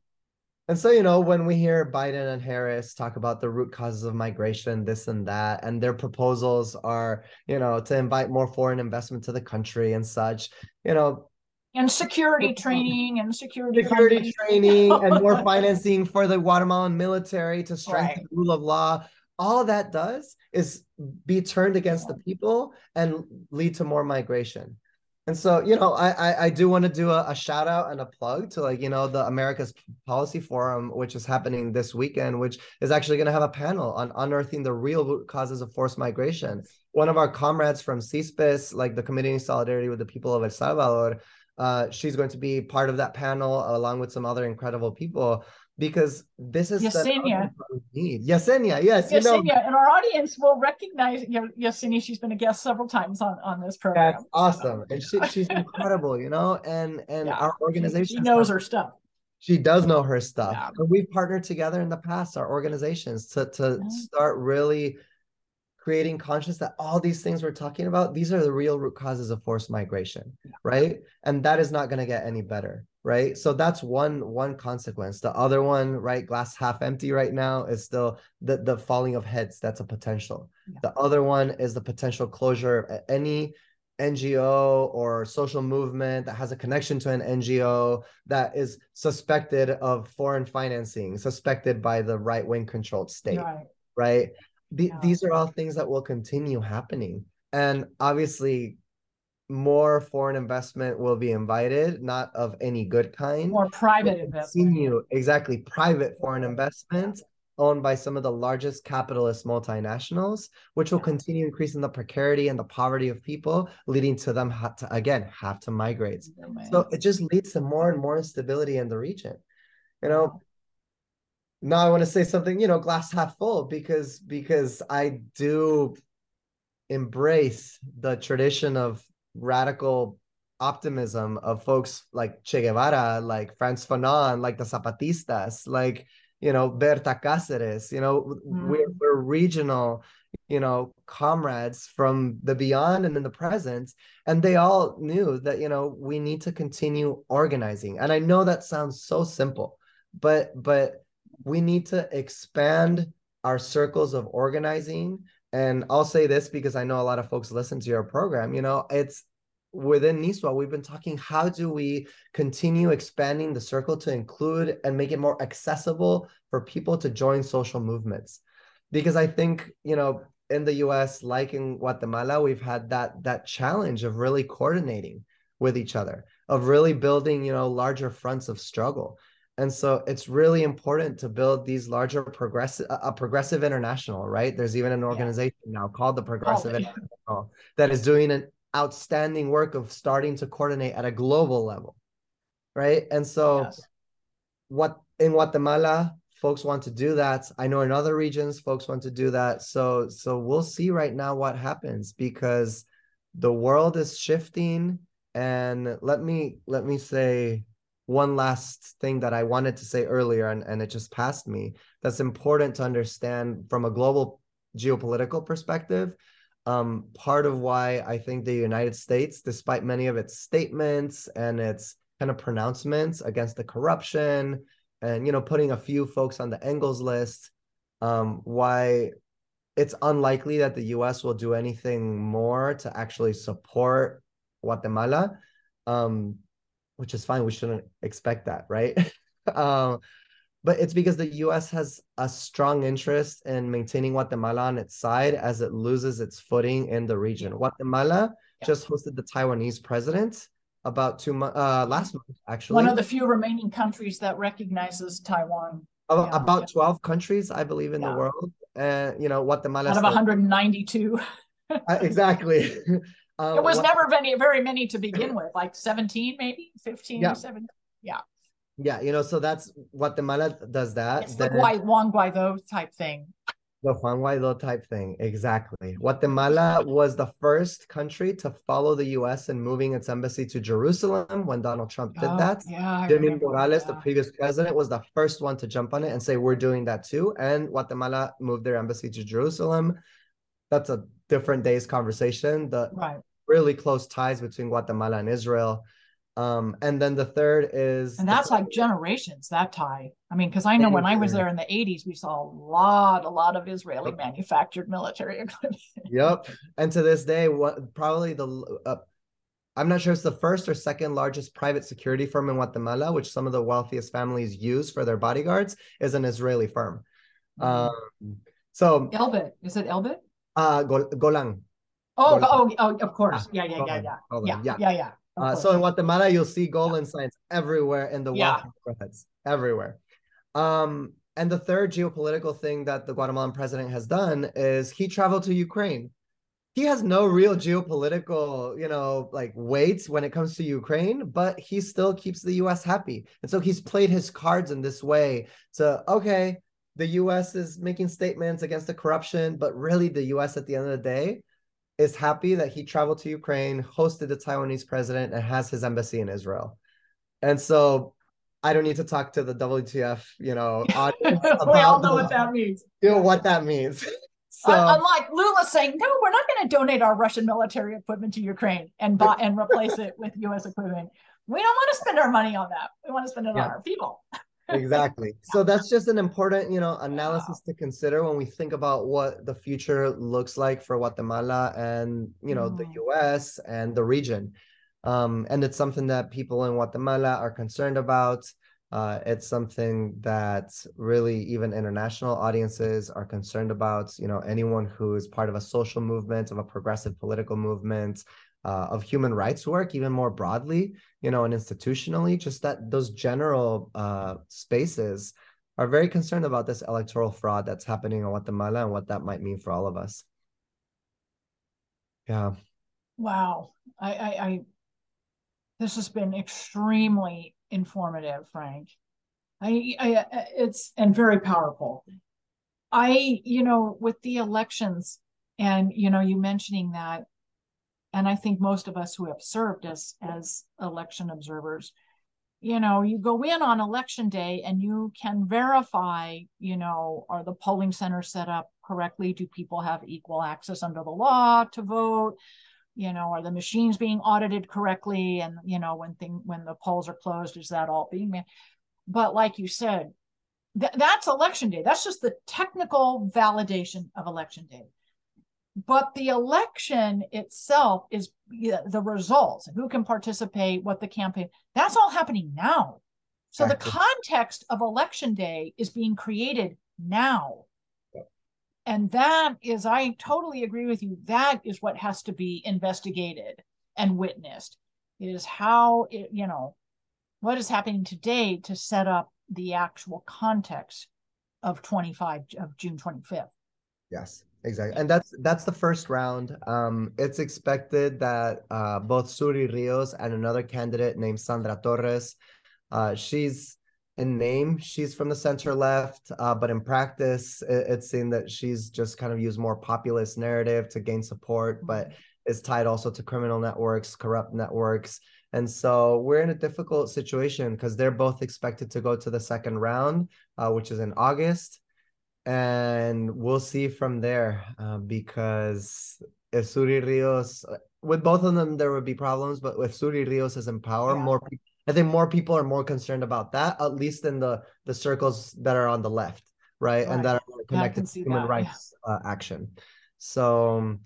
And so, you know, when we hear Biden and Harris talk about the root causes of migration, this and that, and their proposals are, you know, to invite more foreign investment to the country and such, you know, and security training and security training and more financing for the Guatemalan military to strengthen the rule of law. All that does is be turned against the people and lead to more migration. And so, you know, I do want to do a shout out and a plug to, like, you know, the America's Policy Forum, which is happening this weekend, which is actually going to have a panel on unearthing the real root causes of forced migration. One of our comrades from CISPES, like the Committee in Solidarity with the People of El Salvador, she's going to be part of that panel along with some other incredible people, because this is Yesenia. Yesenia, yes. Yesenia, you know, and our audience will recognize Yesenia. She's been a guest several times on this program. That's awesome. And she's incredible, you know, and our organization. She knows her stuff. She does know her stuff. Yeah. And we've partnered together in the past, our organizations, to start really creating conscious that all these things we're talking about, these are the real root causes of forced migration, right? And that is not going to get any better, right? So that's one consequence. The other one, right, glass half empty right now, is still the falling of heads. That's a potential. Yeah. The other one is the potential closure of any NGO or social movement that has a connection to an NGO that is suspected of foreign financing, suspected by the right-wing controlled state, right? These are all things that will continue happening. And obviously, more foreign investment will be invited, not of any good kind. More private investment. Exactly. Private foreign investment owned by some of the largest capitalist multinationals, which will continue increasing the precarity and the poverty of people, leading to them, have to migrate. So it just leads to more and more instability in the region, you know. Now I want to say something, you know, glass half full, because I do embrace the tradition of radical optimism of folks like Che Guevara, like Franz Fanon, like the Zapatistas, like, you know, Berta Cáceres, you know, we're regional, you know, comrades from the beyond and in the present. And they all knew that, you know, we need to continue organizing. And I know that sounds so simple, but we need to expand our circles of organizing. And I'll say this because I know a lot of folks listen to your program. You know, it's within NISGUA, we've been talking, how do we continue expanding the circle to include and make it more accessible for people to join social movements? Because I think, you know, in the US, like in Guatemala, we've had that challenge of really coordinating with each other, of really building, you know, larger fronts of struggle. And so it's really important to build these larger progressive international, right? There's even an organization now called the Progressive International that is doing an outstanding work of starting to coordinate at a global level, right? And so what in Guatemala, folks want to do that. I know in other regions, folks want to do that. So we'll see right now what happens, because the world is shifting. And let me say one last thing that I wanted to say earlier, and it just passed me, that's important to understand from a global geopolitical perspective. Part of why I think the United States, despite many of its statements and its kind of pronouncements against the corruption and, you know, putting a few folks on the Engels list, why it's unlikely that the U.S. will do anything more to actually support Guatemala, which is fine. We shouldn't expect that, right? But it's because the U.S. has a strong interest in maintaining Guatemala on its side as it loses its footing in the region. Guatemala just hosted the Taiwanese president about last month, actually. One of the few remaining countries that recognizes Taiwan. About 12 countries, I believe, in the world. You know, Guatemala. Out of 192. Exactly. It was never very many to begin with, like 17, maybe 15 or 17. Yeah. Yeah, you know, so that's Guatemala does that. It's the Juan Guaido type thing. The Juan Guaido type thing, exactly. Guatemala was the first country to follow the U.S. in moving its embassy to Jerusalem when Donald Trump did that. Yeah, Jimmy Morales, the previous president, was the first one to jump on it and say, we're doing that too. And Guatemala moved their embassy to Jerusalem. That's a different day's conversation. The really close ties between Guatemala and Israel. And then the third is... And that's like generations, that tie. I mean, because I know when I was there in the 80s, we saw a lot of Israeli manufactured military equipment. Yep. And to this day, probably I'm not sure it's the first or second largest private security firm in Guatemala, which some of the wealthiest families use for their bodyguards, is an Israeli firm. So... Elbit. Is it Elbit? Golan. Oh, of course. Yeah. So in Guatemala, you'll see Golan signs everywhere in the neighborhoods, everywhere. And the third geopolitical thing that the Guatemalan president has done is he traveled to Ukraine. He has no real geopolitical, you know, like weights when it comes to Ukraine, but he still keeps the U.S. happy. And so he's played his cards in this way to, okay, the U.S. is making statements against the corruption, but really the U.S. at the end of the day is happy that he traveled to Ukraine, hosted the Taiwanese president, and has his embassy in Israel. And so I don't need to talk to the WTF, you know, audience about we all know what that means. What that means. So, unlike Lula saying, no, we're not going to donate our Russian military equipment to Ukraine and replace it with U.S. equipment. We don't want to spend our money on that. We want to spend it on our people. Exactly. So that's just an important, you know, analysis to consider when we think about what the future looks like for Guatemala and, you know, the U.S. and the region. And it's something that people in Guatemala are concerned about. It's something that really even international audiences are concerned about. You know, anyone who is part of a social movement, of a progressive political movement, of human rights work, even more broadly, you know, and institutionally, just that those general spaces are very concerned about this electoral fraud that's happening in Guatemala and what that might mean for all of us. Yeah. Wow. This has been extremely informative, Frank. And very powerful. You know, with the elections and, you know, you mentioning that, and I think most of us who have served as election observers, you know, you go in on election day and you can verify, you know, are the polling centers set up correctly? Do people have equal access under the law to vote? You know, are the machines being audited correctly? And, you know, when the polls are closed, is that all being made? But like you said, that's election day. That's just the technical validation of election day. But the election itself is the results, who can participate, what the campaign, that's all happening now. So the context of election day is being created now. And that is, I totally agree with you, that is what has to be investigated and witnessed. It is how, you know, what is happening today to set up the actual context of June 25th. Yes. Exactly. And that's the first round. It's expected that both Zury Ríos and another candidate named Sandra Torres, she's in name, she's from the center left, but in practice, it's seen that she's just kind of used more populist narrative to gain support, but is tied also to criminal networks, corrupt networks. And so we're in a difficult situation because they're both expected to go to the second round, which is in August. And we'll see from there, because if Zury Ríos, with both of them, there would be problems. But if Zury Ríos is in power, I think more people are more concerned about that, at least in the circles that are on the left, right? And that are connected to human rights action. So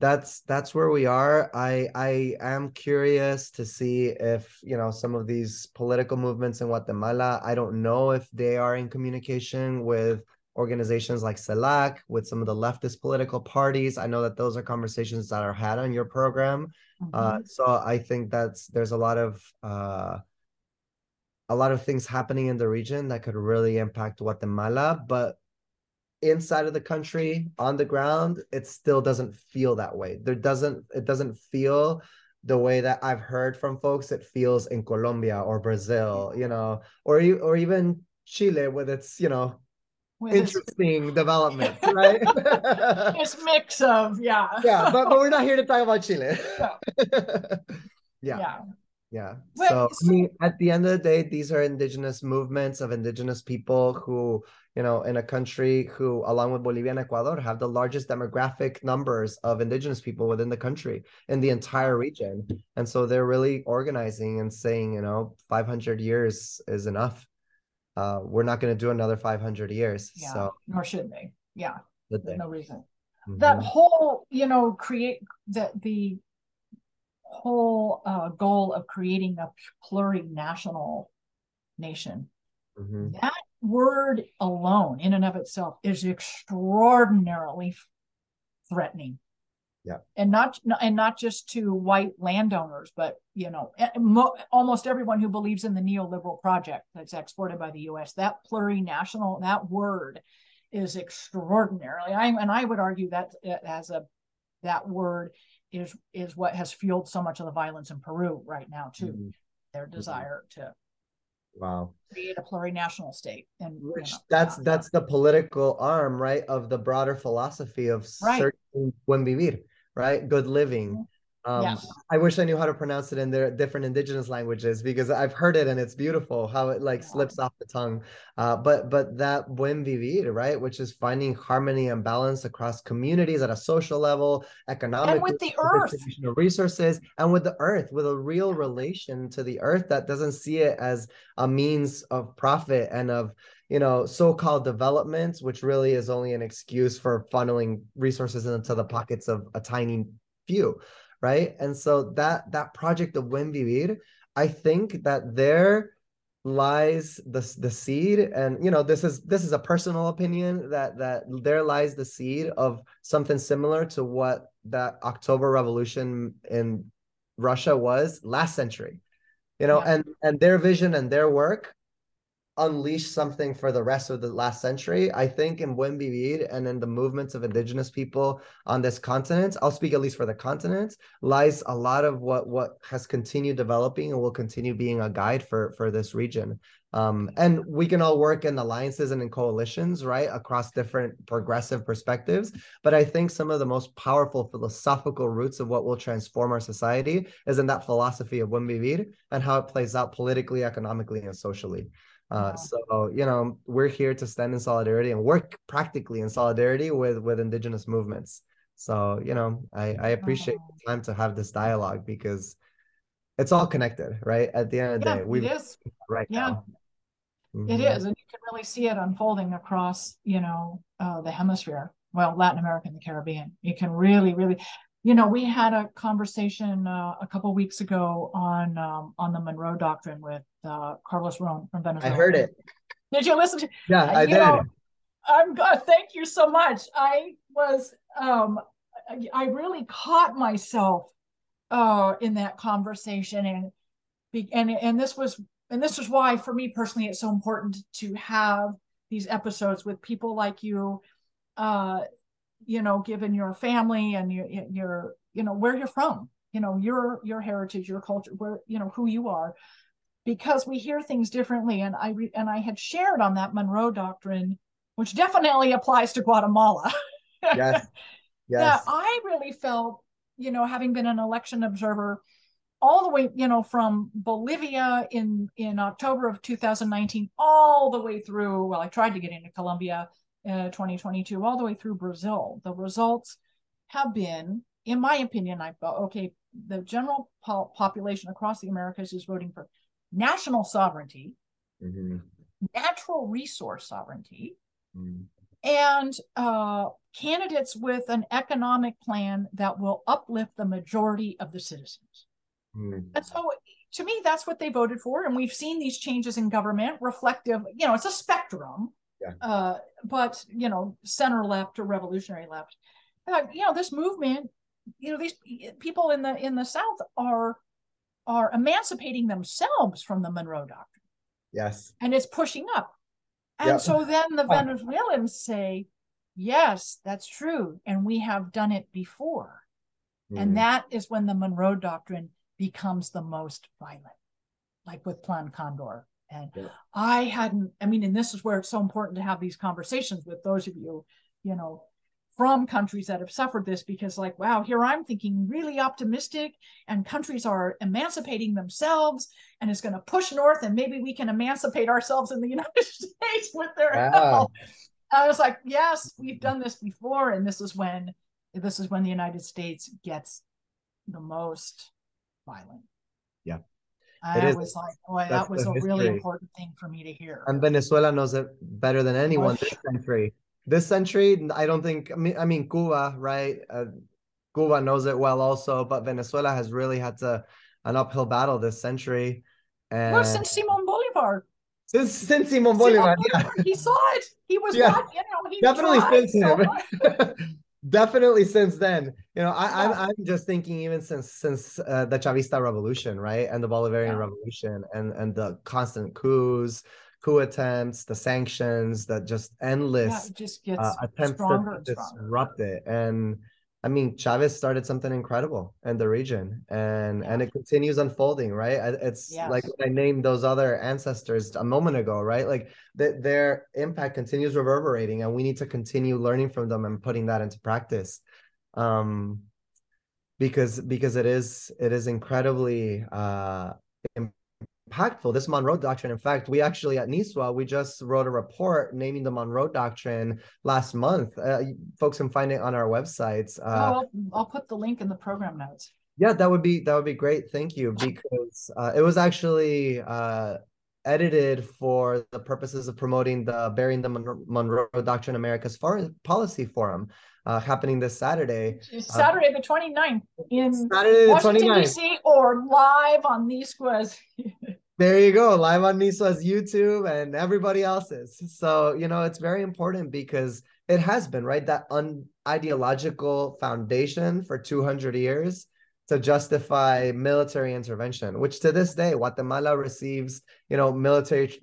that's where we are. I am curious to see if, you know, some of these political movements in Guatemala, I don't know if they are in communication with organizations like CELAC, with some of the leftist political parties. I know that those are conversations that are had on your program. Mm-hmm. So I think there's a lot of things happening in the region that could really impact Guatemala, but inside of the country, on the ground, it still doesn't feel that way. It doesn't feel the way that I've heard from folks it feels in Colombia or Brazil, you know, or even Chile with its, you know, interesting developments, right? This mix of, yeah. Yeah, but we're not here to talk about Chile. No. Yeah. Wait, so I mean, at the end of the day, these are indigenous movements of indigenous people who, you know, in a country who, along with Bolivia and Ecuador, have the largest demographic numbers of indigenous people within the country, in the entire region. And so they're really organizing and saying, you know, 500 years is enough. We're not going to do another 500 years. Yeah, so. Nor should they. Yeah, there's no reason. Mm-hmm. That whole, you know, the whole goal of creating a plurinational nation. Mm-hmm. That word alone in and of itself is extraordinarily threatening. Yeah. And not just to white landowners, but, you know, almost everyone who believes in the neoliberal project that's exported by the U.S., that plurinational, that word is extraordinarily. I would argue that that word is what has fueled so much of the violence in Peru right now too. Mm-hmm. Their desire to create a plurinational state, and which, you know, that's the political arm, right, of the broader philosophy of searching buen vivir, right, good living. Mm-hmm. I wish I knew how to pronounce it in their different indigenous languages, because I've heard it and it's beautiful how it slips off the tongue. But that buen vivir, right, which is finding harmony and balance across communities at a social level, economic, and with the earth, resources, and with the earth, with a real relation to the earth that doesn't see it as a means of profit and of, you know, so-called developments, which really is only an excuse for funneling resources into the pockets of a tiny few. Right. And so that project of Buen Vivir, I think that there lies the seed. And, you know, this is a personal opinion that there lies the seed of something similar to what that October Revolution in Russia was last century, you know, and their vision and their work unleashed something for the rest of the last century. I think in Buen Vivir and in the movements of indigenous people on this continent, I'll speak at least for the continent, lies a lot of what has continued developing and will continue being a guide for this region. And we can all work in alliances and in coalitions, right, across different progressive perspectives. But I think some of the most powerful philosophical roots of what will transform our society is in that philosophy of Buen Vivir and how it plays out politically, economically, and socially. So, you know, we're here to stand in solidarity and work practically in solidarity with indigenous movements. So, you know, I appreciate the time to have this dialogue, because it's all connected, right? At the end of the day, it is. Right. Yeah, now. Mm-hmm. It is. And you can really see it unfolding across, you know, the hemisphere, well, Latin America and the Caribbean. You can really, really, you know, we had a conversation a couple of weeks ago on the Monroe Doctrine with Carlos Ron from Venezuela. I heard it. Did you listen to? Yeah, I did. Know, I'm good. Thank you so much. I was, I really caught myself in that conversation, and this was why, for me personally, it's so important to have these episodes with people like you. You know, given your family and your you know, where you're from, you know, your heritage, your culture, where, you know, who you are, because we hear things differently. And I had shared on that Monroe Doctrine, which definitely applies to Guatemala. Yes. That I really felt, you know, having been an election observer all the way, you know, from Bolivia in October of 2019, all the way through, well, I tried to get into Colombia 2022, all the way through Brazil. The results have been, in my opinion, I thought, okay, the general population across the Americas is voting for national sovereignty, mm-hmm. natural resource sovereignty, mm-hmm. and candidates with an economic plan that will uplift the majority of the citizens. Mm-hmm. And so, to me, that's what they voted for. And we've seen these changes in government reflective, you know, it's a spectrum. Yeah. But, you know, center left or revolutionary left. You know, this movement, you know, these people in the South are emancipating themselves from the Monroe Doctrine. Yes. And it's pushing up. And yep. So then the Venezuelans say, yes, that's true. And we have done it before. Mm. And that is when the Monroe Doctrine becomes the most violent, like with Plan Condor. And yeah. And this is where it's so important to have these conversations with those of you, you know, from countries that have suffered this, because like, wow, here I'm thinking really optimistic and countries are emancipating themselves and it's going to push north and maybe we can emancipate ourselves in the United States with their help. I was like, yes, we've done this before. And this is when the United States gets the most violent. Yeah. I was like, boy, that was a really important thing for me to hear. And Venezuela knows it better than anyone this century. This century, I don't think, I mean, Cuba, right? Cuba knows it well also, but Venezuela has really had an uphill battle this century. And well, since Simón Bolívar. Since Simón Bolívar, yeah. He saw it. He was yeah. Not, you know, he definitely since him. Definitely since then. You know, I'm just thinking even since the Chavista Revolution, right? And the Bolivarian yeah. Revolution and the constant coup attempts, the sanctions, that just endless yeah, just gets attempts to disrupt it. And I mean, Chavez started something incredible in the region, and it continues unfolding, right? It's yes. Like I named those other ancestors a moment ago, right? Like their impact continues reverberating, and we need to continue learning from them and putting that into practice, because it is incredibly impactful. This Monroe Doctrine, in fact, we actually at NISGUA, we just wrote a report naming the Monroe Doctrine last month. Folks can find it on our websites. I'll put the link in the program notes. Yeah, that would be great. Thank you, because it was actually edited for the purposes of promoting the Burying the Monroe Doctrine America's Foreign Policy Forum, happening this Saturday. Saturday the 29th in Washington, D.C. or live on NISGUA's. There you go, live on NISGUA's YouTube and everybody else's. So, you know, it's very important because it has been, right, that ideological foundation for 200 years to justify military intervention, which to this day, Guatemala receives, you know, military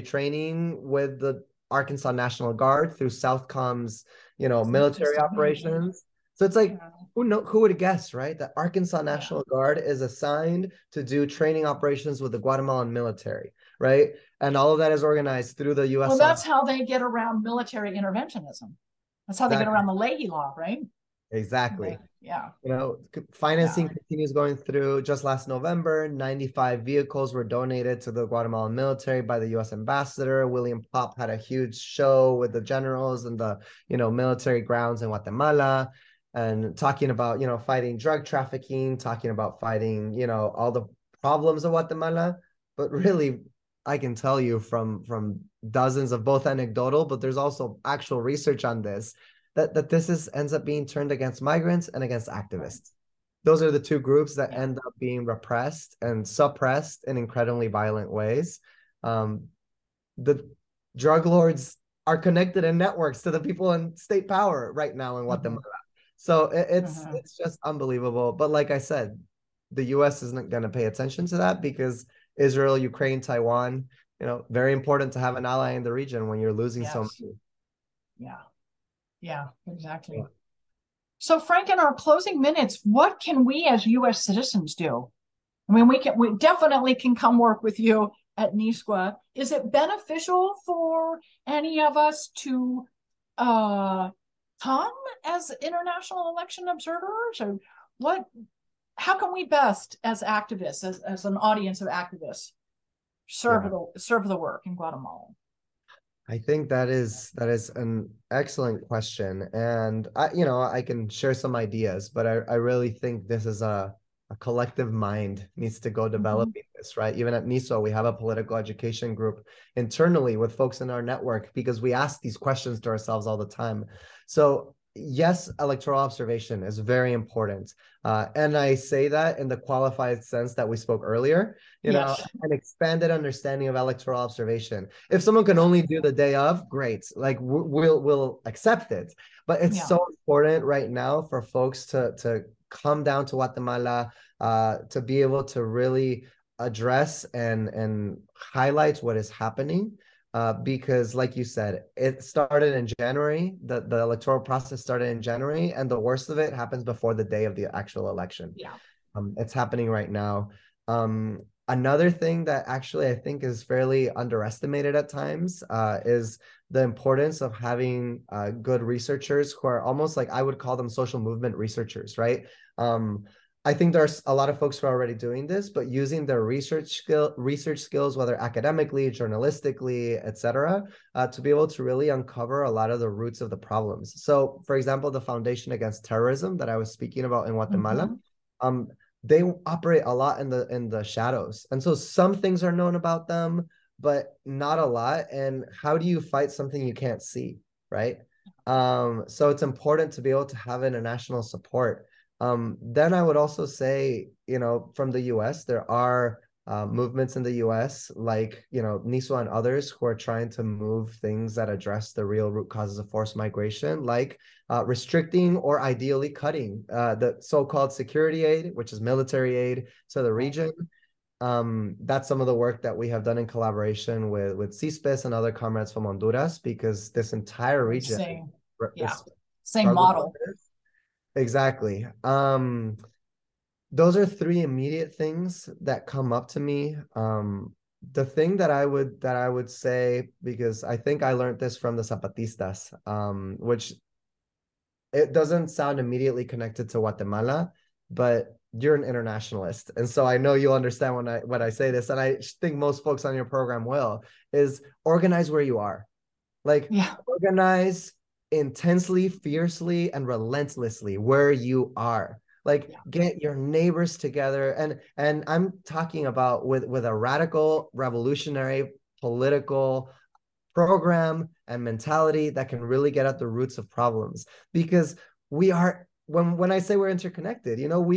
training with the Arkansas National Guard through Southcom's, you know, military operations. So it's like, who would have guessed, right? The Arkansas National Guard is assigned to do training operations with the Guatemalan military, right? And all of that is organized through the U.S. Well, that's how they get around military interventionism. That's how they get around the Leahy Law, right? Exactly. Yeah. You know, financing continues going through. Just last November, 95 vehicles were donated to the Guatemalan military by the U.S. ambassador. William Popp had a huge show with the generals and the, you know, military grounds in Guatemala, and talking about, you know, fighting drug trafficking, talking about fighting, you know, all the problems of Guatemala. But really, I can tell you from dozens of both anecdotal, but there's also actual research on this, that this ends up being turned against migrants and against activists. Those are the two groups that end up being repressed and suppressed in incredibly violent ways. The drug lords are connected in networks to the people in state power right now in Guatemala. So it's just unbelievable. But like I said, the U.S. isn't going to pay attention to that because Israel, Ukraine, Taiwan, you know, very important to have an ally in the region when you're losing so many. Yeah. Yeah, exactly. So, Frank, in our closing minutes, what can we as U.S. citizens do? I mean, we definitely can come work with you at NISGUA. Is it beneficial for any of us to come as international election observers? Or what? How can we best, as activists, as an audience of activists, serve the work in Guatemala? I think that is an excellent question, and I can share some ideas, but I really think this is a collective mind needs to go developing this, right? Even at NISGUA, we have a political education group internally with folks in our network because we ask these questions to ourselves all the time. So yes, electoral observation is very important. And I say that in the qualified sense that we spoke earlier, you know, an expanded understanding of electoral observation. If someone can only do the day of, great, like we'll accept it. But it's so important right now for folks to come down to Guatemala, to be able to really address and highlight what is happening. Because like you said, it started in January, the electoral process started in January, and the worst of it happens before the day of the actual election. Yeah, it's happening right now. Another thing that actually I think is fairly underestimated at times is the importance of having good researchers who are almost like, I would call them social movement researchers, right? I think there's a lot of folks who are already doing this, but using their research skills, whether academically, journalistically, etc., to be able to really uncover a lot of the roots of the problems. So, for example, the Foundation Against Terrorism that I was speaking about in Guatemala, they operate a lot in the shadows, and so some things are known about them, but not a lot. And how do you fight something you can't see, right? So it's important to be able to have international support. Then I would also say, you know, from the U.S., there are movements in the U.S. like, you know, NISGUA and others who are trying to move things that address the real root causes of forced migration, like restricting or ideally cutting the so-called security aid, which is military aid to the region. That's some of the work that we have done in collaboration with CISPES and other comrades from Honduras, because this entire region. Same model. Exactly. Those are three immediate things that come up to me. The thing that I would say, because I think I learned this from the Zapatistas, which it doesn't sound immediately connected to Guatemala, but you're an internationalist. And so I know you'll understand when I say this, and I think most folks on your program will, is organize where you are. Like organize intensely, fiercely, and relentlessly where you are. Like get your neighbors together, and I'm talking about with a radical, revolutionary, political program and mentality that can really get at the roots of problems. Because we are, when I say we're interconnected, you know,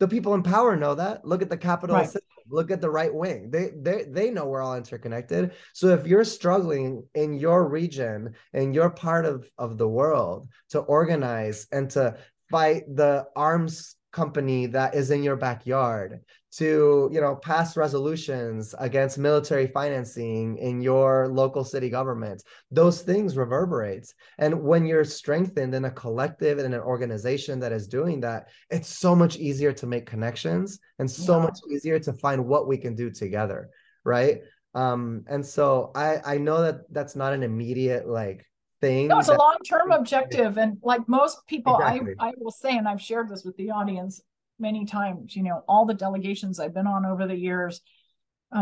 the people in power know that. Look at the capitalist system. Look at the right wing. They know we're all interconnected. So if you're struggling in your region, in your part of the world, to organize and to fight the arms company that is in your backyard, to, you know, pass resolutions against military financing in your local city government, those things reverberate. And when you're strengthened in a collective and an organization that is doing that, it's so much easier to make connections and so much easier to find what we can do together, right? And so I know that that's not an immediate like thing. No, it's a long-term objective. And like most people, I will say, and I've shared this with the audience many times, you know, all the delegations I've been on over the years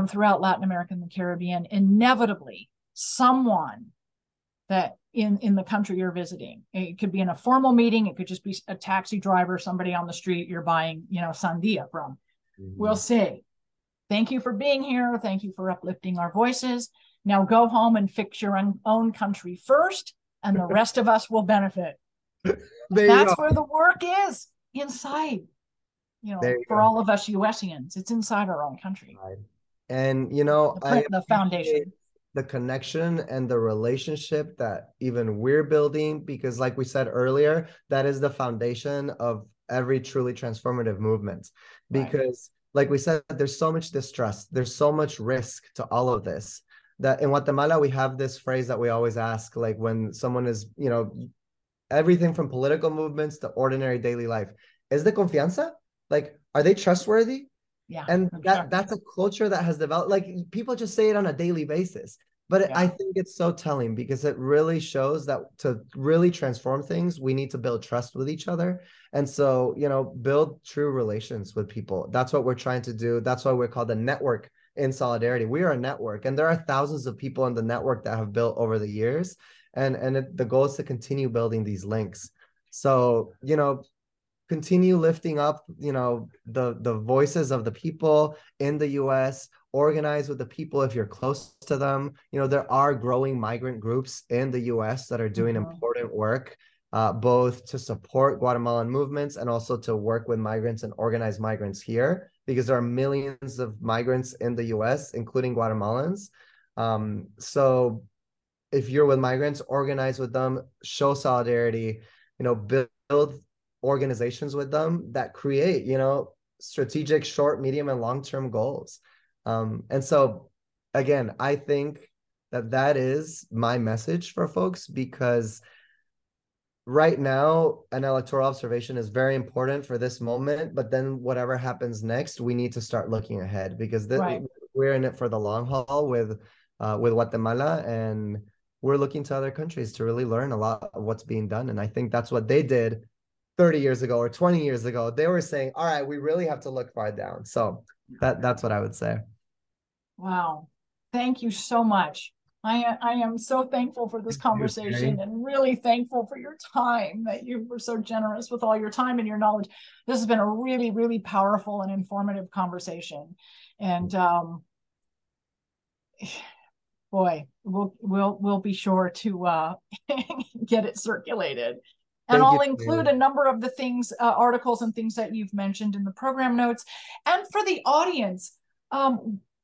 throughout Latin America and the Caribbean, inevitably someone that in the country you're visiting, it could be in a formal meeting, it could just be a taxi driver, somebody on the street you're buying, you know, sandia from, will say, thank you for being here. Thank you for uplifting our voices. Now go home and fix your own country first, and the rest of us will benefit. That's where the work is, inside. You know, for all of us U.S.ians, it's inside our own country. Right. And, you know, the foundation, the connection and the relationship that even we're building, because like we said earlier, that is the foundation of every truly transformative movement. Because like we said, there's so much distrust. There's so much risk to all of this, that in Guatemala, we have this phrase that we always ask, like when someone is, you know, everything from political movements to ordinary daily life, is the confianza? Like, are they trustworthy? Yeah. And that's a culture that has developed, like people just say it on a daily basis, but I think it's so telling, because it really shows that to really transform things, we need to build trust with each other. And so, you know, build true relations with people. That's what we're trying to do. That's why we're called a network in solidarity. We are a network, and there are thousands of people in the network that have built over the years. And the goal is to continue building these links. So, you know, continue lifting up, you know, the voices of the people in the U.S., organize with the people if you're close to them. You know, there are growing migrant groups in the U.S. that are doing important work. both to support Guatemalan movements and also to work with migrants and organize migrants here, because there are millions of migrants in the US, including Guatemalans. So if you're with migrants, organize with them, show solidarity, you know, build organizations with them that create, you know, strategic short, medium, and long-term goals. And so, again, I think that that is my message for folks, because right now an electoral observation is very important for this moment, but then whatever happens next, we need to start looking ahead, because we're in it for the long haul with Guatemala, and we're looking to other countries to really learn a lot of what's being done. And I think that's what they did 30 years ago or 20 years ago. They were saying, all right, we really have to look far down. So that's what I would say. Wow. Thank you so much. I am so thankful for this conversation and really thankful for your time, that you were so generous with all your time and your knowledge. This has been a really, really powerful and informative conversation. And boy, we'll be sure to get it circulated. And I'll include a number of the things, articles and things that you've mentioned in the program notes. And for the audience,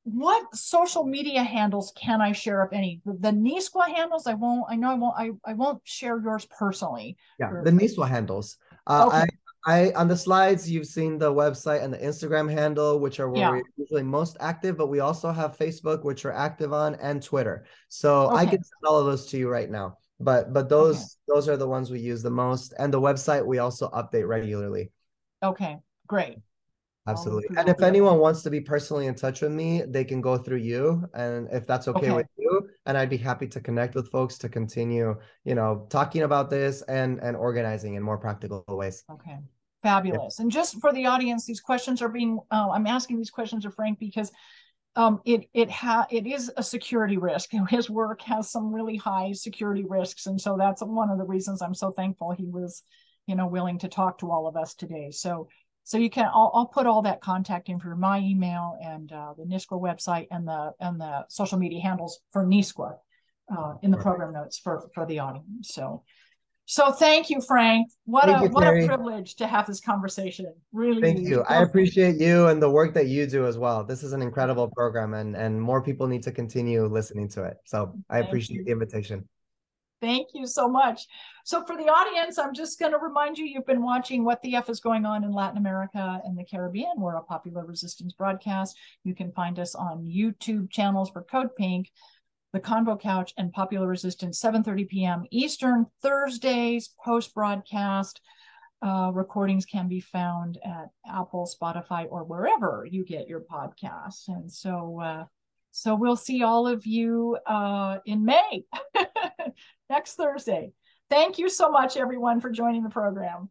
what social media handles can I share, if any? The NISGUA handles, I won't share yours personally. Yeah, the NISGUA handles. Okay. I on the slides, you've seen the website and the Instagram handle, which are where we're usually most active, but we also have Facebook, which we're active on, and Twitter. So I can send all of those to you right now. But those are the ones we use the most. And the website we also update regularly. Okay, great. Absolutely. And if anyone wants to be personally in touch with me, they can go through you. And if that's okay with you, and I'd be happy to connect with folks to continue, you know, talking about this and organizing in more practical ways. Okay, fabulous. Yeah. And just for the audience, these questions are being, I'm asking these questions of Frank because it is a security risk. His work has some really high security risks. And so that's one of the reasons I'm so thankful he was, you know, willing to talk to all of us today. So you can, I'll put all that contact info, my email, and the NISGUA website, and the social media handles for NISGUA in the program notes for the audience. So thank you, Frank. What a privilege to have this conversation. Really, thank you. I appreciate you and the work that you do as well. This is an incredible program, and more people need to continue listening to it. So I appreciate the invitation. Thank you so much. So for the audience, I'm just going to remind you, you've been watching What the F is Going On in Latin America and the Caribbean. We're a Popular Resistance broadcast. You can find us on YouTube channels for Code Pink, The Convo Couch, and Popular Resistance, 7:30 p.m. Eastern, Thursdays, post-broadcast. Recordings can be found at Apple, Spotify, or wherever you get your podcasts. And so we'll see all of you in May. Next Thursday. Thank you so much, everyone, for joining the program.